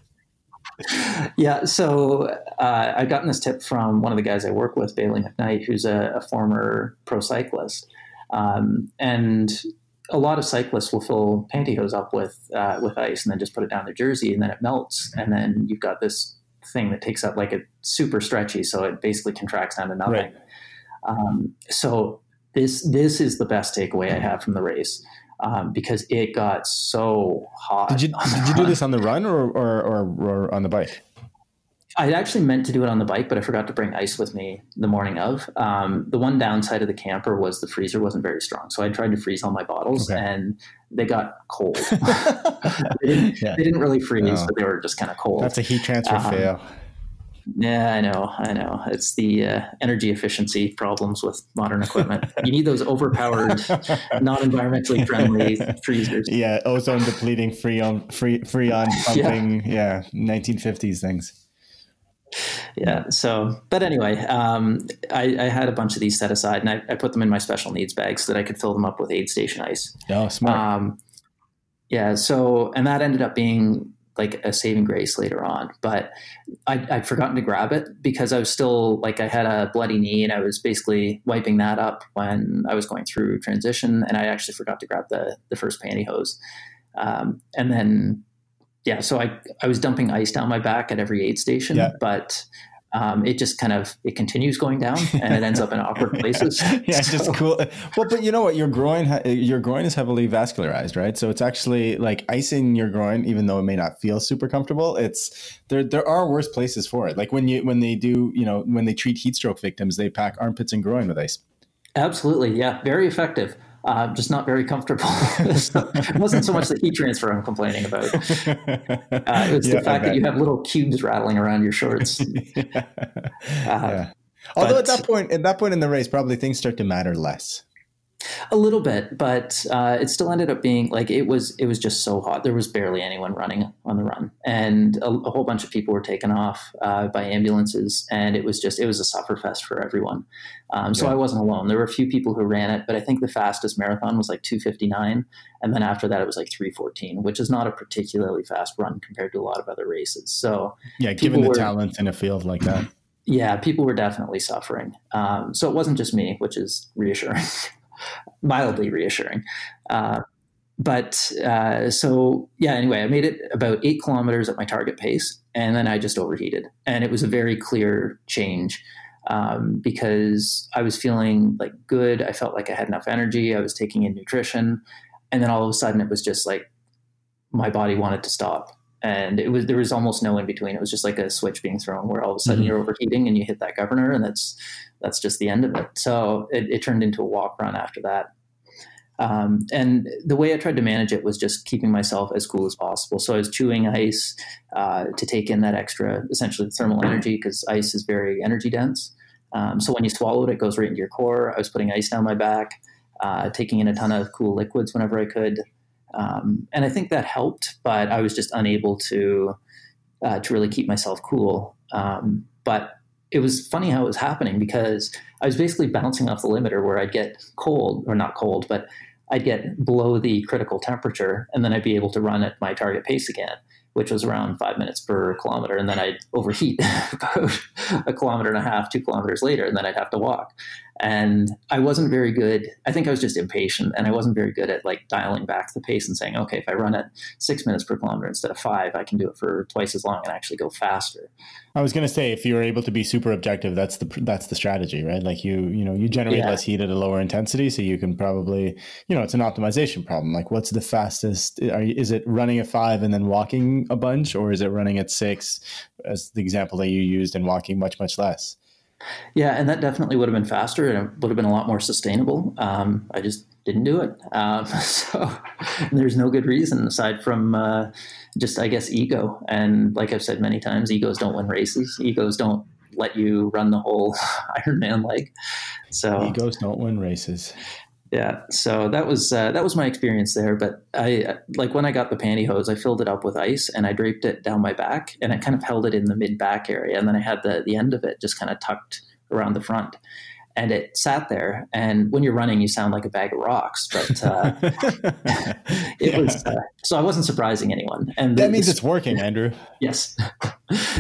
Yeah. So I'd gotten this tip from one of the guys I work with, Bailey McKnight, who's a former pro cyclist. And a lot of cyclists will fill pantyhose up with ice and then just put it down their jersey, and then it melts. And then you've got this thing that takes up, like, a super stretchy. So it basically contracts down to nothing. Right. This is the best takeaway I have from the race, because it got so hot. Did you do this on the run or on the bike? I actually meant to do it on the bike, but I forgot to bring ice with me the morning of. The one downside of the camper was the freezer wasn't very strong. So I tried to freeze all my bottles, and they got cold. They didn't really freeze, but they were just kind of cold. That's a heat transfer fail. Yeah, I know. It's the energy efficiency problems with modern equipment. You need those overpowered, not environmentally friendly freezers. Yeah, ozone depleting, freon pumping. Yeah, 1950s things. Yeah. So, but anyway, I had a bunch of these set aside, and I put them in my special needs bag so that I could fill them up with aid station ice. Oh, smart. Yeah. So, and that ended up being like a saving grace later on, but I'd forgotten to grab it because I was still like, I had a bloody knee and I was basically wiping that up when I was going through transition, and I actually forgot to grab the first pantyhose. And then, yeah, so I was dumping ice down my back at every aid station, but it just kind of, it continues going down and it ends up in awkward places. Yeah, it's just cool. Well, but you know what? Your groin is heavily vascularized, right? So it's actually like icing your groin, even though it may not feel super comfortable. It's there are worse places for it. Like when they treat heat stroke victims, they pack armpits and groin with ice. Absolutely. Yeah. Very effective. Just not very comfortable. So it wasn't so much the heat transfer I'm complaining about. It's the fact that you have little cubes rattling around your shorts. Although at that point in the race, probably things start to matter less. A little bit, but it still ended up being like it was just so hot. There was barely anyone running on the run, and a whole bunch of people were taken off by ambulances, and it was a sufferfest for everyone. So I wasn't alone. There were a few people who ran it, but I think the fastest marathon was like 2:59, and then after that it was like 3:14, which is not a particularly fast run compared to a lot of other races. So yeah, given the talent in a field like that, yeah, people were definitely suffering. So it wasn't just me, which is reassuring. Mildly reassuring. Anyway, I made it about 8 kilometers at my target pace, and then I just overheated, and it was a very clear change, because I was feeling like good. I felt like I had enough energy. I was taking in nutrition, and then all of a sudden it was just like my body wanted to stop, and there was almost no in between. It was just like a switch being thrown where all of a sudden you're overheating and you hit that governor, and that's just the end of it. So it turned into a walk run after that. And the way I tried to manage it was just keeping myself as cool as possible. So I was chewing ice to take in that extra, essentially, thermal energy, because ice is very energy dense. So when you swallow it, it goes right into your core. I was putting ice down my back, taking in a ton of cool liquids whenever I could. And I think that helped, but I was just unable to really keep myself cool. But it was funny how it was happening, because I was basically bouncing off the limiter where I'd get cold, or not cold, but I'd get below the critical temperature, and then I'd be able to run at my target pace again, which was around 5 minutes per kilometer. And then I'd overheat about 1.5 kilometers, 2 kilometers later, and then I'd have to walk. And I wasn't very good. I think I was just impatient, and I wasn't very good at like dialing back the pace and saying, okay, if I run at 6 minutes per kilometer instead of 5, I can do it for twice as long and actually go faster. I was going to say, if you were able to be super objective, that's the strategy, right? Like you generate less heat at a lower intensity, so you can probably, it's an optimization problem. Like, what's the fastest? Is it running at 5 and then walking a bunch, or is it running at 6 as the example that you used and walking much, much less? Yeah, and that definitely would have been faster, and it would have been a lot more sustainable. I just didn't do it. So there's no good reason aside from just, I guess, ego. And like I've said many times, egos don't win races. Egos don't let you run the whole Ironman leg. So egos don't win races. Yeah, so that was my experience there. But I, like, when I got the pantyhose, I filled it up with ice and I draped it down my back, and I kind of held it in the mid back area, and then I had the end of it just kind of tucked around the front, and it sat there. And when you're running, you sound like a bag of rocks. But it was so I wasn't surprising anyone. And that means it's working, Andrew. Yes,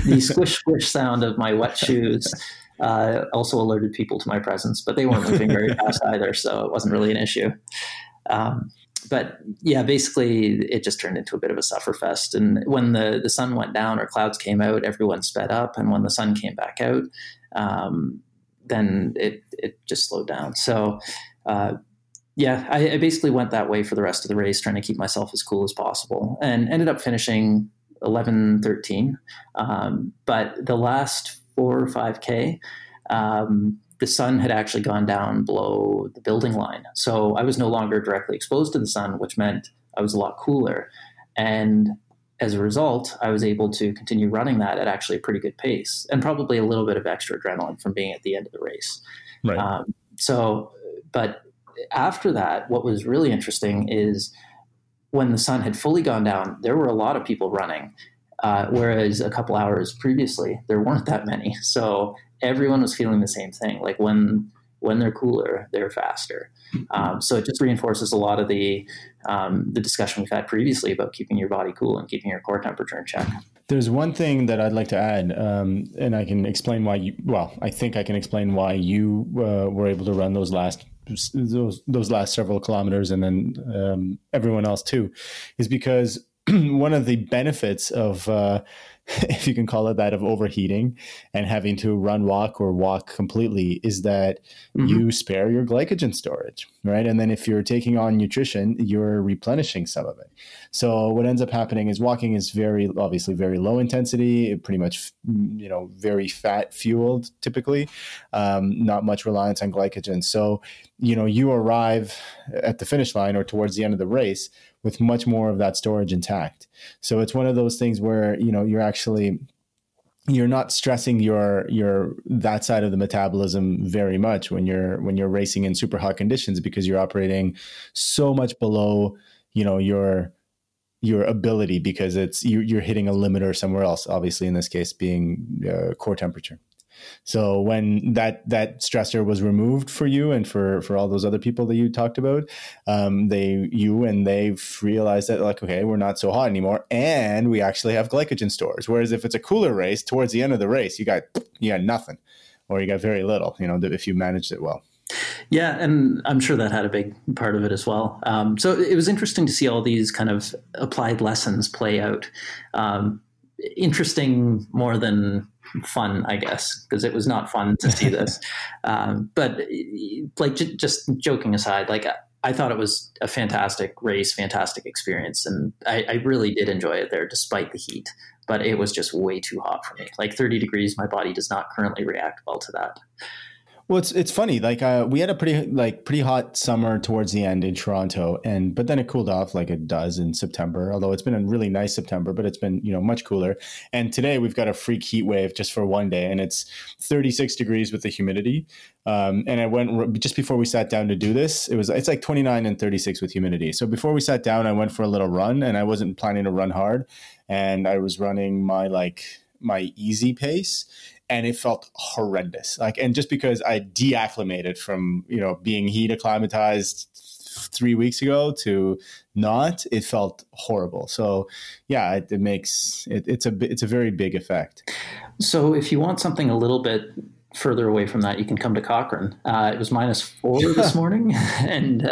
the squish squish sound of my wet shoes. Also alerted people to my presence, but they weren't moving very fast either, so it wasn't really an issue. But yeah, basically it just turned into a bit of a sufferfest. And when the sun went down or clouds came out, everyone sped up. And when the sun came back out, then it just slowed down. So I basically went that way for the rest of the race, trying to keep myself as cool as possible, and ended up finishing 11:13. But the last 4 or 5K, the sun had actually gone down below the building line. So I was no longer directly exposed to the sun, which meant I was a lot cooler. And as a result, I was able to continue running that at actually a pretty good pace, and probably a little bit of extra adrenaline from being at the end of the race. Right. But after that, what was really interesting is when the sun had fully gone down, there were a lot of people running. Whereas a couple hours previously, there weren't that many. So everyone was feeling the same thing. Like when they're cooler, they're faster. So it just reinforces a lot of the discussion we've had previously about keeping your body cool and keeping your core temperature in check. There's one thing that I'd like to add, and I can explain why you, well, I think I can explain why you were able to run those last several kilometers, and then everyone else too, is because one of the benefits of, if you can call it that, of overheating and having to run, walk, or walk completely, is that you spare your glycogen storage, right? And then if you're taking on nutrition, you're replenishing some of it. So what ends up happening is walking is very low intensity, pretty much, very fat fueled typically, not much reliance on glycogen. So, you arrive at the finish line or towards the end of the race with much more of that storage intact. So it's one of those things where, you're not stressing your that side of the metabolism very much when you're racing in super hot conditions, because you're operating so much below, your ability, because it's, you're hitting a limiter somewhere else, obviously in this case being core temperature. So when that stressor was removed for you and for all those other people that you talked about, they realized that, like, okay, we're not so hot anymore, and we actually have glycogen stores. Whereas if it's a cooler race, towards the end of the race, you got nothing, or you got very little, if you managed it well. Yeah, and I'm sure that had a big part of it as well. So it was interesting to see all these kind of applied lessons play out. Interesting more than fun, I guess, because it was not fun to see this. But like, just joking aside, like I thought it was a fantastic race, fantastic experience. And I really did enjoy it there despite the heat, but it was just way too hot for me. Like 30 degrees, my body does not currently react well to that. Well, it's funny. Like we had a pretty hot summer towards the end in Toronto, but then it cooled off like it does in September. Although it's been a really nice September, but it's been much cooler. And today we've got a freak heat wave just for one day, and it's 36 degrees with the humidity. And I went just before we sat down to do this. It's like 29 and 36 with humidity. So before we sat down, I went for a little run, and I wasn't planning to run hard, and I was running my easy pace. And it felt horrendous. And just because I deacclimated from, being heat acclimatized 3 weeks ago to not, it felt horrible. So yeah, it's a very big effect. So if you want something a little bit further away from that, you can come to Cochrane. It was -4 this morning. And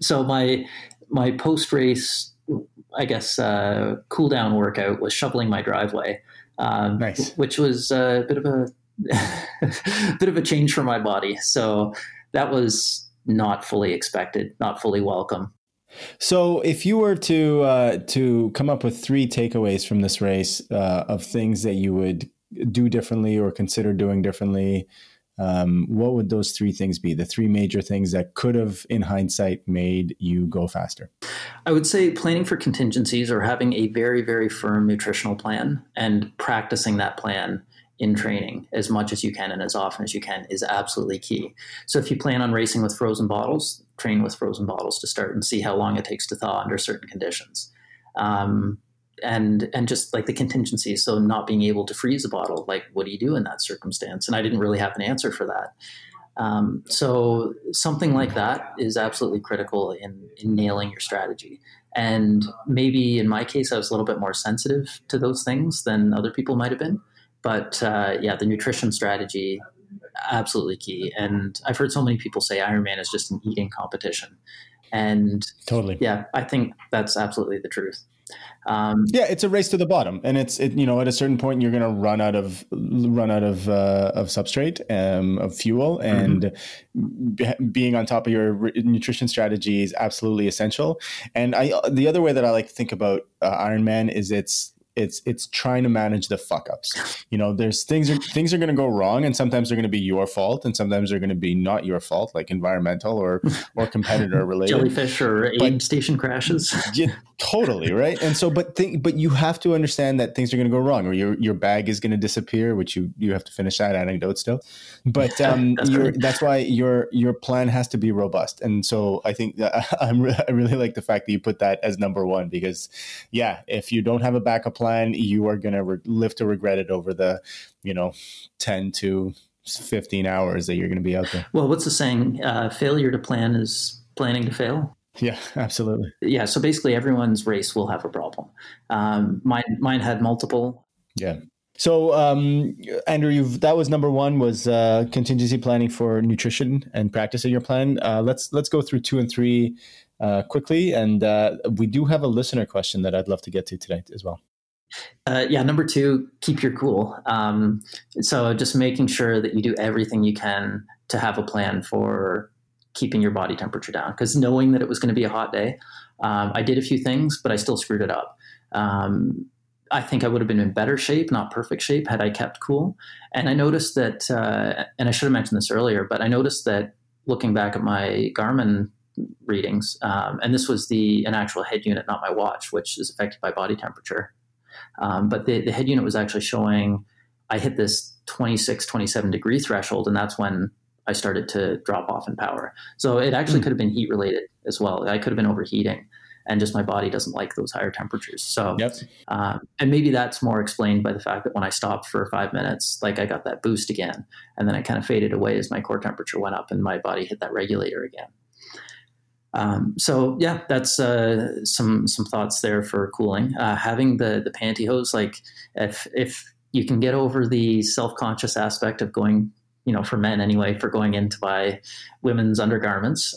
so my post-race, I guess, cool down workout was shoveling my driveway, nice. Which was a bit of a change for my body. So that was not fully expected, not fully welcome. So if you were to come up with 3 takeaways from this race of things that you would do differently or consider doing differently, what would those 3 things be? The 3 major things that could have, in hindsight, made you go faster? I would say planning for contingencies or having a very, very firm nutritional plan and practicing that plan in training as much as you can and as often as you can is absolutely key. So if you plan on racing with frozen bottles, train with frozen bottles to start and see how long it takes to thaw under certain conditions. And just like the contingencies, so not being able to freeze a bottle, like what do you do in that circumstance? And I didn't really have an answer for that. So something like that is absolutely critical in nailing your strategy. And maybe in my case, I was a little bit more sensitive to those things than other people might have been. But yeah, the nutrition strategy, absolutely key. And I've heard so many people say Ironman is just an eating competition. And totally, yeah, I think that's absolutely the truth. Yeah, it's a race to the bottom, and it's you know, at a certain point you're going to run out of substrate, of fuel, and being on top of your nutrition strategy is absolutely essential. And the other way that I like to think about Ironman is it's trying to manage the fuck ups. You know, there's things are going to go wrong, and sometimes they're going to be your fault, and sometimes they're going to be not your fault, like environmental or competitor related. Jellyfish or aid station crashes. Yeah, totally right. And so, but you have to understand that things are going to go wrong, or your bag is going to disappear, which you have to finish that anecdote still. But that's why your plan has to be robust. And so I think I really like the fact that you put that as number 1, because yeah, if you don't have a backup plan, you are going to live to regret it over the, 10 to 15 hours that you're going to be out there. Well, what's the saying? Failure to plan is planning to fail. Yeah, absolutely. Yeah. So basically everyone's race will have a problem. Mine had multiple. Yeah. So, Andrew, that was number 1 was contingency planning for nutrition and practicing your plan. Let's go through 2 and 3 quickly. And we do have a listener question that I'd love to get to today as well. Yeah. Number 2, keep your cool. So just making sure that you do everything you can to have a plan for keeping your body temperature down, because knowing that it was going to be a hot day, I did a few things, but I still screwed it up. I think I would have been in better shape, not perfect shape, had I kept cool. And I noticed that, and I should have mentioned this earlier, but I noticed that looking back at my Garmin readings, and this was an actual head unit, not my watch, which is affected by body temperature. But the head unit was actually showing I hit this 26, 27 degree threshold, and that's when I started to drop off in power. So it actually could have been heat related as well. I could have been overheating, and just my body doesn't like those higher temperatures. So, yep. And maybe that's more explained by the fact that when I stopped for 5 minutes, like I got that boost again, and then it kind of faded away as my core temperature went up and my body hit that regulator again. So yeah, that's, some thoughts there for cooling, having the pantyhose, like if you can get over the self-conscious aspect of going, for men anyway, for going in to buy women's undergarments,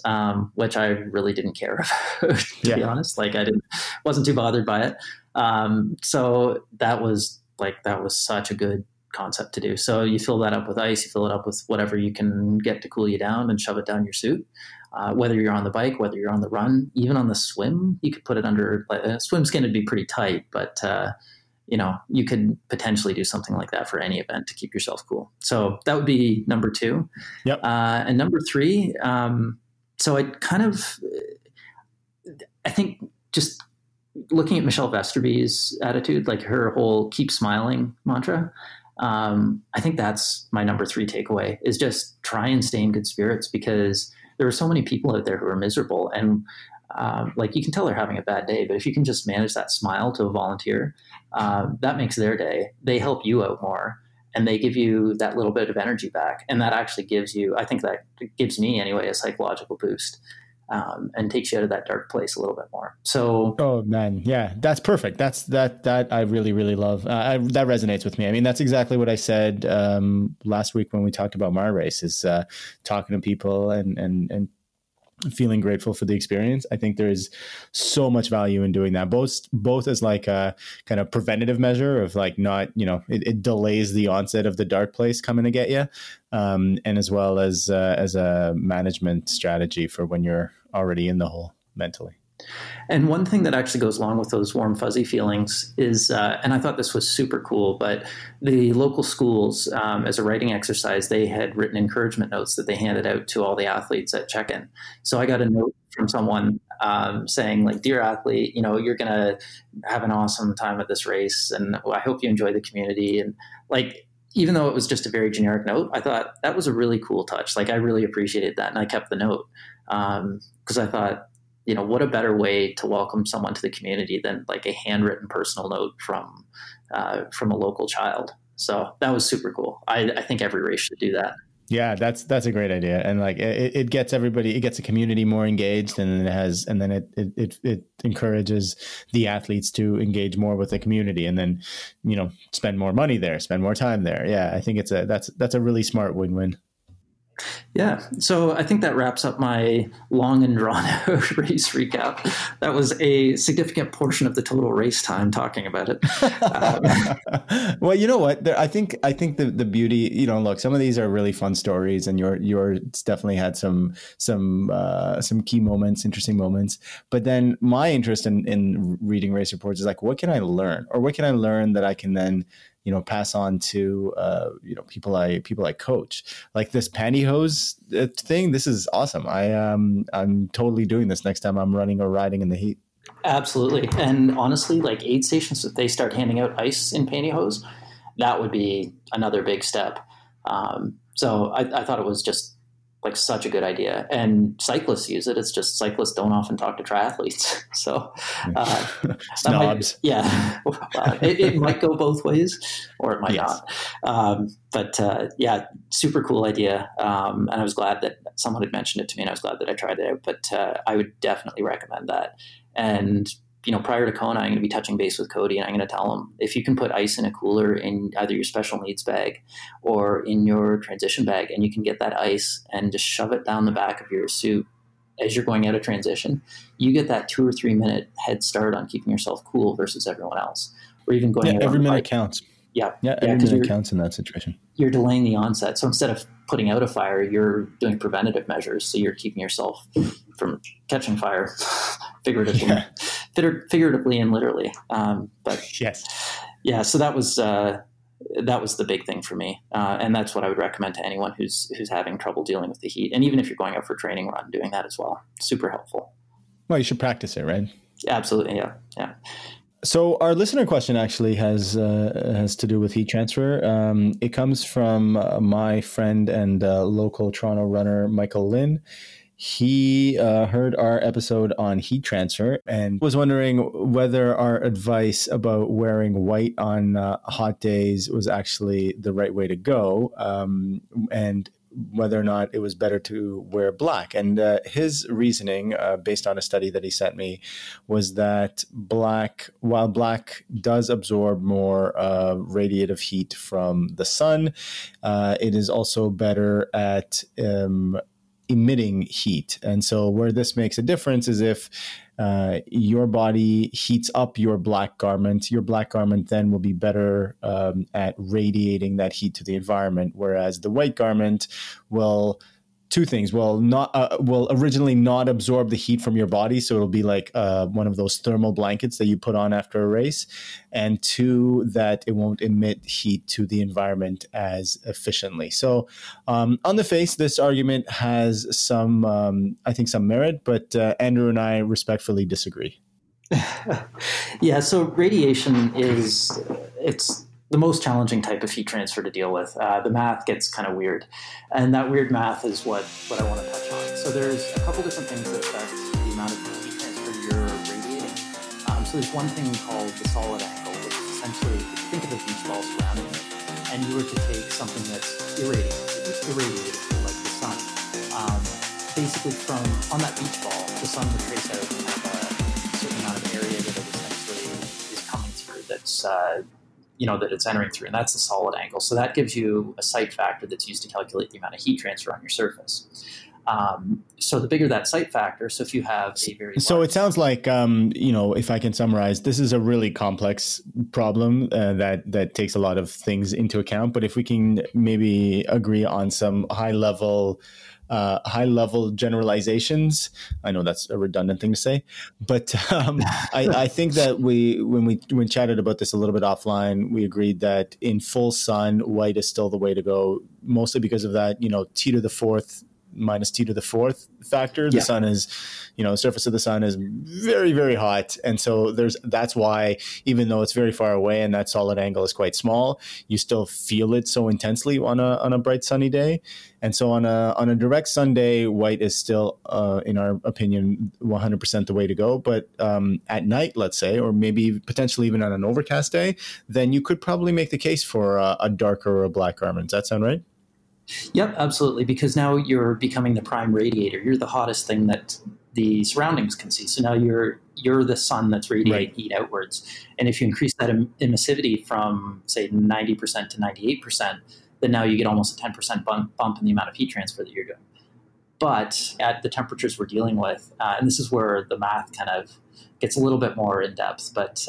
which I really didn't care about, to be honest, like wasn't too bothered by it. So that was such a good concept to do. So you fill that up with ice, you fill it up with whatever you can get to cool you down and shove it down your suit. Whether you're on the bike, whether you're on the run, even on the swim, you could put it under swim skin would be pretty tight, but you could potentially do something like that for any event to keep yourself cool. So that would be number 2. Yep. And number 3, so I think just looking at Michelle Vesterby's attitude, like her whole keep smiling mantra, I think that's my number 3 takeaway is just try and stay in good spirits, because there are so many people out there who are miserable, and like you can tell they're having a bad day, but if you can just manage that smile to a volunteer, that makes their day. They help you out more, and they give you that little bit of energy back. And that actually gives you, I think that gives me anyway, a psychological boost. and takes you out of that dark place a little bit more. So, oh man, yeah, that's perfect. That's that I really, really love. That resonates with me. I mean, that's exactly what I said last week when we talked about my race, is talking to people and feeling grateful for the experience. I think there is so much value in doing that, both as like a kind of preventative measure of like not, it delays the onset of the dark place coming to get you. And as well as a management strategy for when you're already in the hole mentally. And one thing that actually goes along with those warm, fuzzy feelings is, and I thought this was super cool, but the local schools, as a writing exercise, they had written encouragement notes that they handed out to all the athletes at check-in. So I got a note from someone saying, like, "Dear athlete, you're going to have an awesome time at this race, and I hope you enjoy the community." And like, even though it was just a very generic note, I thought that was a really cool touch. Like, I really appreciated that, and I kept the note because I thought, what a better way to welcome someone to the community than like a handwritten personal note from a local child. So that was super cool. I think every race should do that. Yeah, that's a great idea. And like, it gets everybody, it gets the community more engaged, and then it encourages the athletes to engage more with the community, and then, spend more money there, spend more time there. Yeah. I think that's a really smart win-win. Yeah. So I think that wraps up my long and drawn out race recap. That was a significant portion of the total race time talking about it. Well, you know what? I think the beauty, look, some of these are really fun stories, and it's definitely had some key moments, interesting moments. But then my interest in reading race reports is like, what can I learn? Or what can I learn that I can then pass on to, people I coach, like this pantyhose thing. This is awesome. I'm totally doing this next time I'm running or riding in the heat. Absolutely. And honestly, like aid stations, if they start handing out ice in pantyhose, that would be another big step. So I thought it was just like such a good idea, and cyclists use it. It's just cyclists don't often talk to triathletes. So, snobs. It might go both ways, or it might not. But super cool idea. And I was glad that someone had mentioned it to me, and I was glad that I tried it out, but I would definitely recommend that. And, prior to Kona, I'm going to be touching base with Cody, and I'm going to tell him if you can put ice in a cooler in either your special needs bag or in your transition bag, and you can get that ice and just shove it down the back of your suit as you're going out of transition, you get that 2 or 3 minute head start on keeping yourself cool versus everyone else, or even going out. Every minute counts. Yeah. Yeah. Every minute counts in that situation. You're delaying the onset. So instead of putting out a fire, you're doing preventative measures. So you're keeping yourself from catching fire figuratively, figuratively and literally. So that was the big thing for me. And that's what I would recommend to anyone who's having trouble dealing with the heat. And even if you're going out for training run, doing that as well, super helpful. Well, you should practice it, right? Absolutely. Yeah. Yeah. So our listener question actually has to do with heat transfer. It comes from my friend and local Toronto runner, Michael Lynn. He heard our episode on heat transfer and was wondering whether our advice about wearing white on hot days was actually the right way to go, and whether or not it was better to wear black. And his reasoning, based on a study that he sent me, was that while black does absorb more radiative heat from the sun, it is also better at emitting heat. And so where this makes a difference is if your body heats up your black garment then will be better at radiating that heat to the environment, whereas the white garment will originally not absorb the heat from your body. So it'll be like one of those thermal blankets that you put on after a race. And two, that it won't emit heat to the environment as efficiently. So on the face, this argument has some merit, but Andrew and I respectfully disagree. Yeah, so radiation is the most challenging type of heat transfer to deal with. The math gets kind of weird, and that weird math is what I want to touch on. So there's a couple different things that affect the amount of heat transfer you're radiating. So there's one thing called the solid angle, which is essentially, think of a beach ball surrounding it, and you were to take something that's irradiated, like the sun, basically from on that beach ball, the sun would trace out and have a certain amount of area that it essentially is coming through that's, that it's entering through, and that's the solid angle. So that gives you a site factor that's used to calculate the amount of heat transfer on your surface. So the bigger that site factor, so if you have a very large... So it sounds like, if I can summarize, this is a really complex problem that takes a lot of things into account. But if we can maybe agree on some high level generalizations, I know that's a redundant thing to say, but I think that when we chatted about this a little bit offline, we agreed that in full sun, white is still the way to go, mostly because of that, T to the fourth minus T to the fourth factor. The sun is, surface of the sun is very, very hot. And so that's why, even though it's very far away and that solid angle is quite small, you still feel it so intensely on a bright sunny day. And so on a direct Sunday, white is still, in our opinion, 100% the way to go. But at night, let's say, or maybe potentially even on an overcast day, then you could probably make the case for a darker or a black Garmin. Does that sound right? Yep, absolutely, because now you're becoming the prime radiator. You're the hottest thing that the surroundings can see. So now you're the sun that's radiating heat outwards. And if you increase that emissivity from, say, 90% to 98%, then now you get almost a 10% bump in the amount of heat transfer that you're doing. But at the temperatures we're dealing with, and this is where the math kind of gets a little bit more in depth, but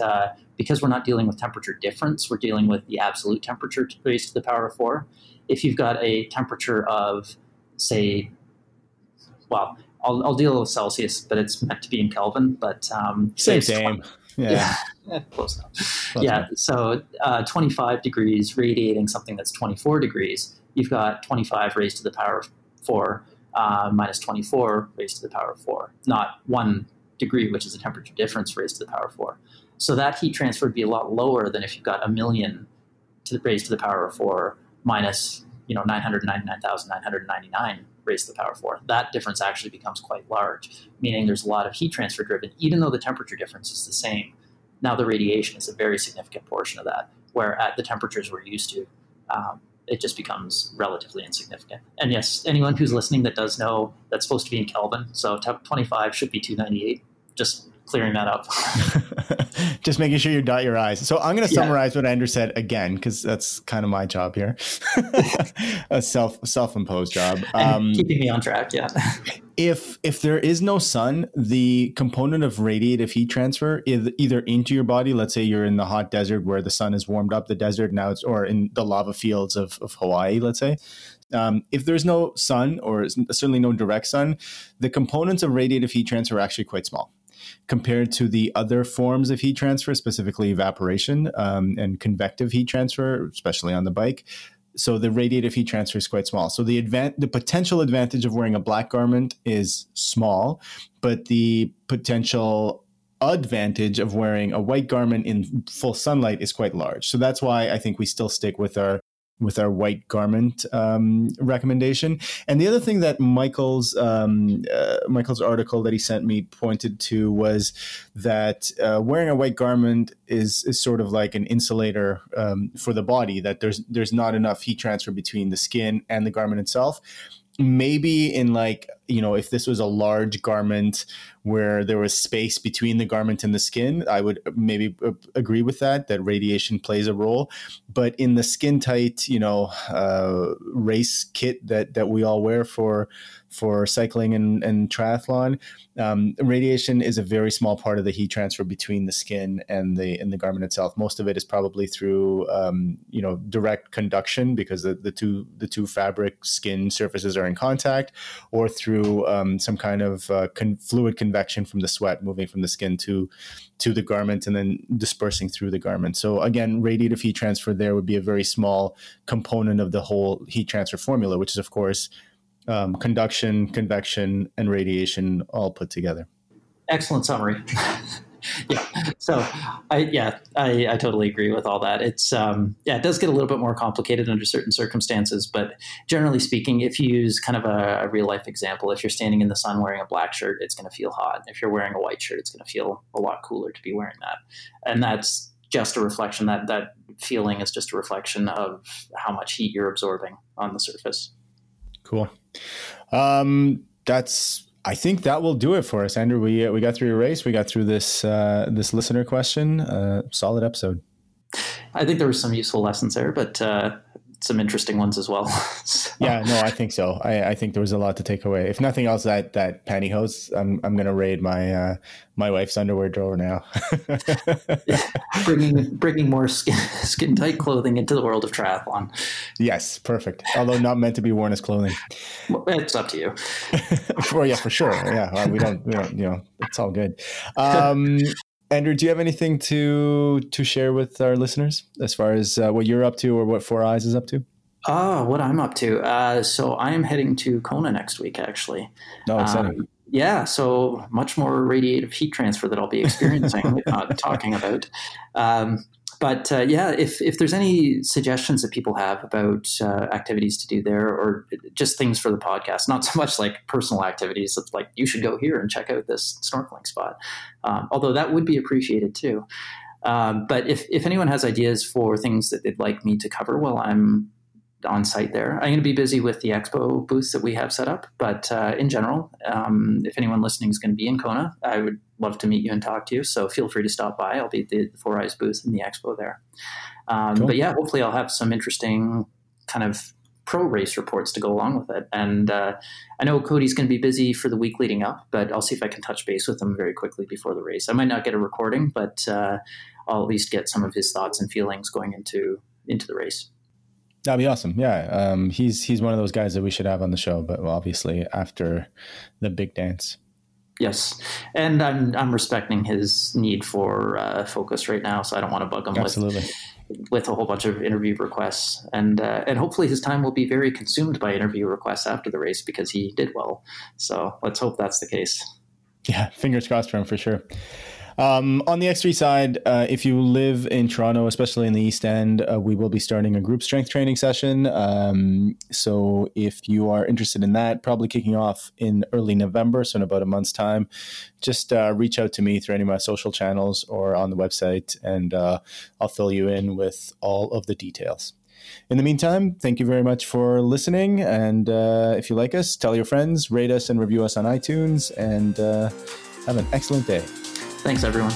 because we're not dealing with temperature difference, we're dealing with the absolute temperature raised to the power of 4. If you've got a temperature of, say, well, I'll deal with Celsius, but it's meant to be in Kelvin. But same. 20, yeah. Close enough. So 25 degrees radiating something that's 24 degrees. You've got 25 raised to the power of 4 minus 24 raised to the power of 4, not 1 degree, which is a temperature difference raised to the power of 4. So that heat transfer would be a lot lower than if you've got 1,000,000 raised to the power of 4 minus, 999,999 raised to the power of 4. That difference actually becomes quite large, meaning there's a lot of heat transfer driven, even though the temperature difference is the same. Now the radiation is a very significant portion of that, where at the temperatures we're used to, it just becomes relatively insignificant. And yes, anyone who's listening that does know that's supposed to be in Kelvin, so 25 should be 298, just clearing that up. Just making sure you dot your I's. So I'm going to summarize what Andrew said again, because that's kind of my job here. A self-imposed job. Keeping me on track, yeah. If there is no sun, the component of radiative heat transfer is either into your body, let's say you're in the hot desert where the sun has warmed up the desert now, or in the lava fields of Hawaii, let's say. If there's no sun, or certainly no direct sun, the components of radiative heat transfer are actually quite small compared to the other forms of heat transfer, specifically evaporation and convective heat transfer, especially on the bike. So the radiative heat transfer is quite small. So the potential advantage of wearing a black garment is small, but the potential advantage of wearing a white garment in full sunlight is quite large. So that's why I think we still stick with our white garment recommendation. And the other thing that Michael's article that he sent me pointed to was that wearing a white garment is sort of like an insulator for the body, that there's not enough heat transfer between the skin and the garment itself. Maybe in if this was a large garment where there was space between the garment and the skin, I would maybe agree with that radiation plays a role. But in the skin tight, race kit that we all wear for cycling and triathlon, radiation is a very small part of the heat transfer between the skin and the garment itself. Most of it is probably through direct conduction, because the two fabric skin surfaces are in contact, or through some kind of fluid convection from the sweat moving from the skin to the garment and then dispersing through the garment. So again, radiative heat transfer there would be a very small component of the whole heat transfer formula, which is of course conduction, convection, and radiation all put together. Excellent summary. Yeah. So I totally agree with all that. It's it does get a little bit more complicated under certain circumstances, but generally speaking, if you use kind of a real life example, if you're standing in the sun wearing a black shirt, it's going to feel hot. If you're wearing a white shirt, it's going to feel a lot cooler to be wearing that. And that's just a reflection, that feeling is just a reflection of how much heat you're absorbing on the surface. Cool. That's I think that will do it for us, Andrew. We got through your race. We got through this this listener question. Solid episode. I think there were some useful lessons there, but some interesting ones as well. So. Yeah, no, I think so. I think there was a lot to take away. If nothing else, that pantyhose, I'm going to raid my my wife's underwear drawer now. Yeah, bringing more skin tight clothing into the world of triathlon. Yes, perfect. Although not meant to be worn as clothing. Well, it's up to you. Well, yeah, for sure. Yeah, well, we don't. You know, it's all good. Andrew, do you have anything to share with our listeners as far as what you're up to or what Four Eyes is up to? What I'm up to. So I am heading to Kona next week, actually. Oh, exciting. Yeah, so much more radiative heat transfer that I'll be experiencing, talking about. But yeah, if there's any suggestions that people have about activities to do there or just things for the podcast, not so much like personal activities, it's like you should go here and check out this snorkeling spot, although that would be appreciated too. But if anyone has ideas for things that they'd like me to cover while I'm on site there, I'm going to be busy with the expo booth that we have set up. But in general, if anyone listening is going to be in Kona, I would love to meet you and talk to you. So feel free to stop by. I'll be at the Four Eyes booth in the expo there. Cool. But yeah, hopefully I'll have some interesting kind of pro race reports to go along with it. And I know Cody's going to be busy for the week leading up, but I'll see if I can touch base with him very quickly before the race. I might not get a recording, but I'll at least get some of his thoughts and feelings going into the race. That'd be awesome. Yeah. He's one of those guys that we should have on the show, but obviously after the big dance. Yes. And I'm respecting his need for focus right now. So I don't want to bug him with a whole bunch of interview requests, and hopefully his time will be very consumed by interview requests after the race because he did well. So let's hope that's the case. Yeah. Fingers crossed for him for sure. On the X3 side, if you live in Toronto, especially in the East End, we will be starting a group strength training session. So if you are interested in that, probably kicking off in early November, so in about a month's time, just reach out to me through any of my social channels or on the website, and I'll fill you in with all of the details. In the meantime, thank you very much for listening. And if you like us, tell your friends, rate us and review us on iTunes, and have an excellent day. Thanks, everyone.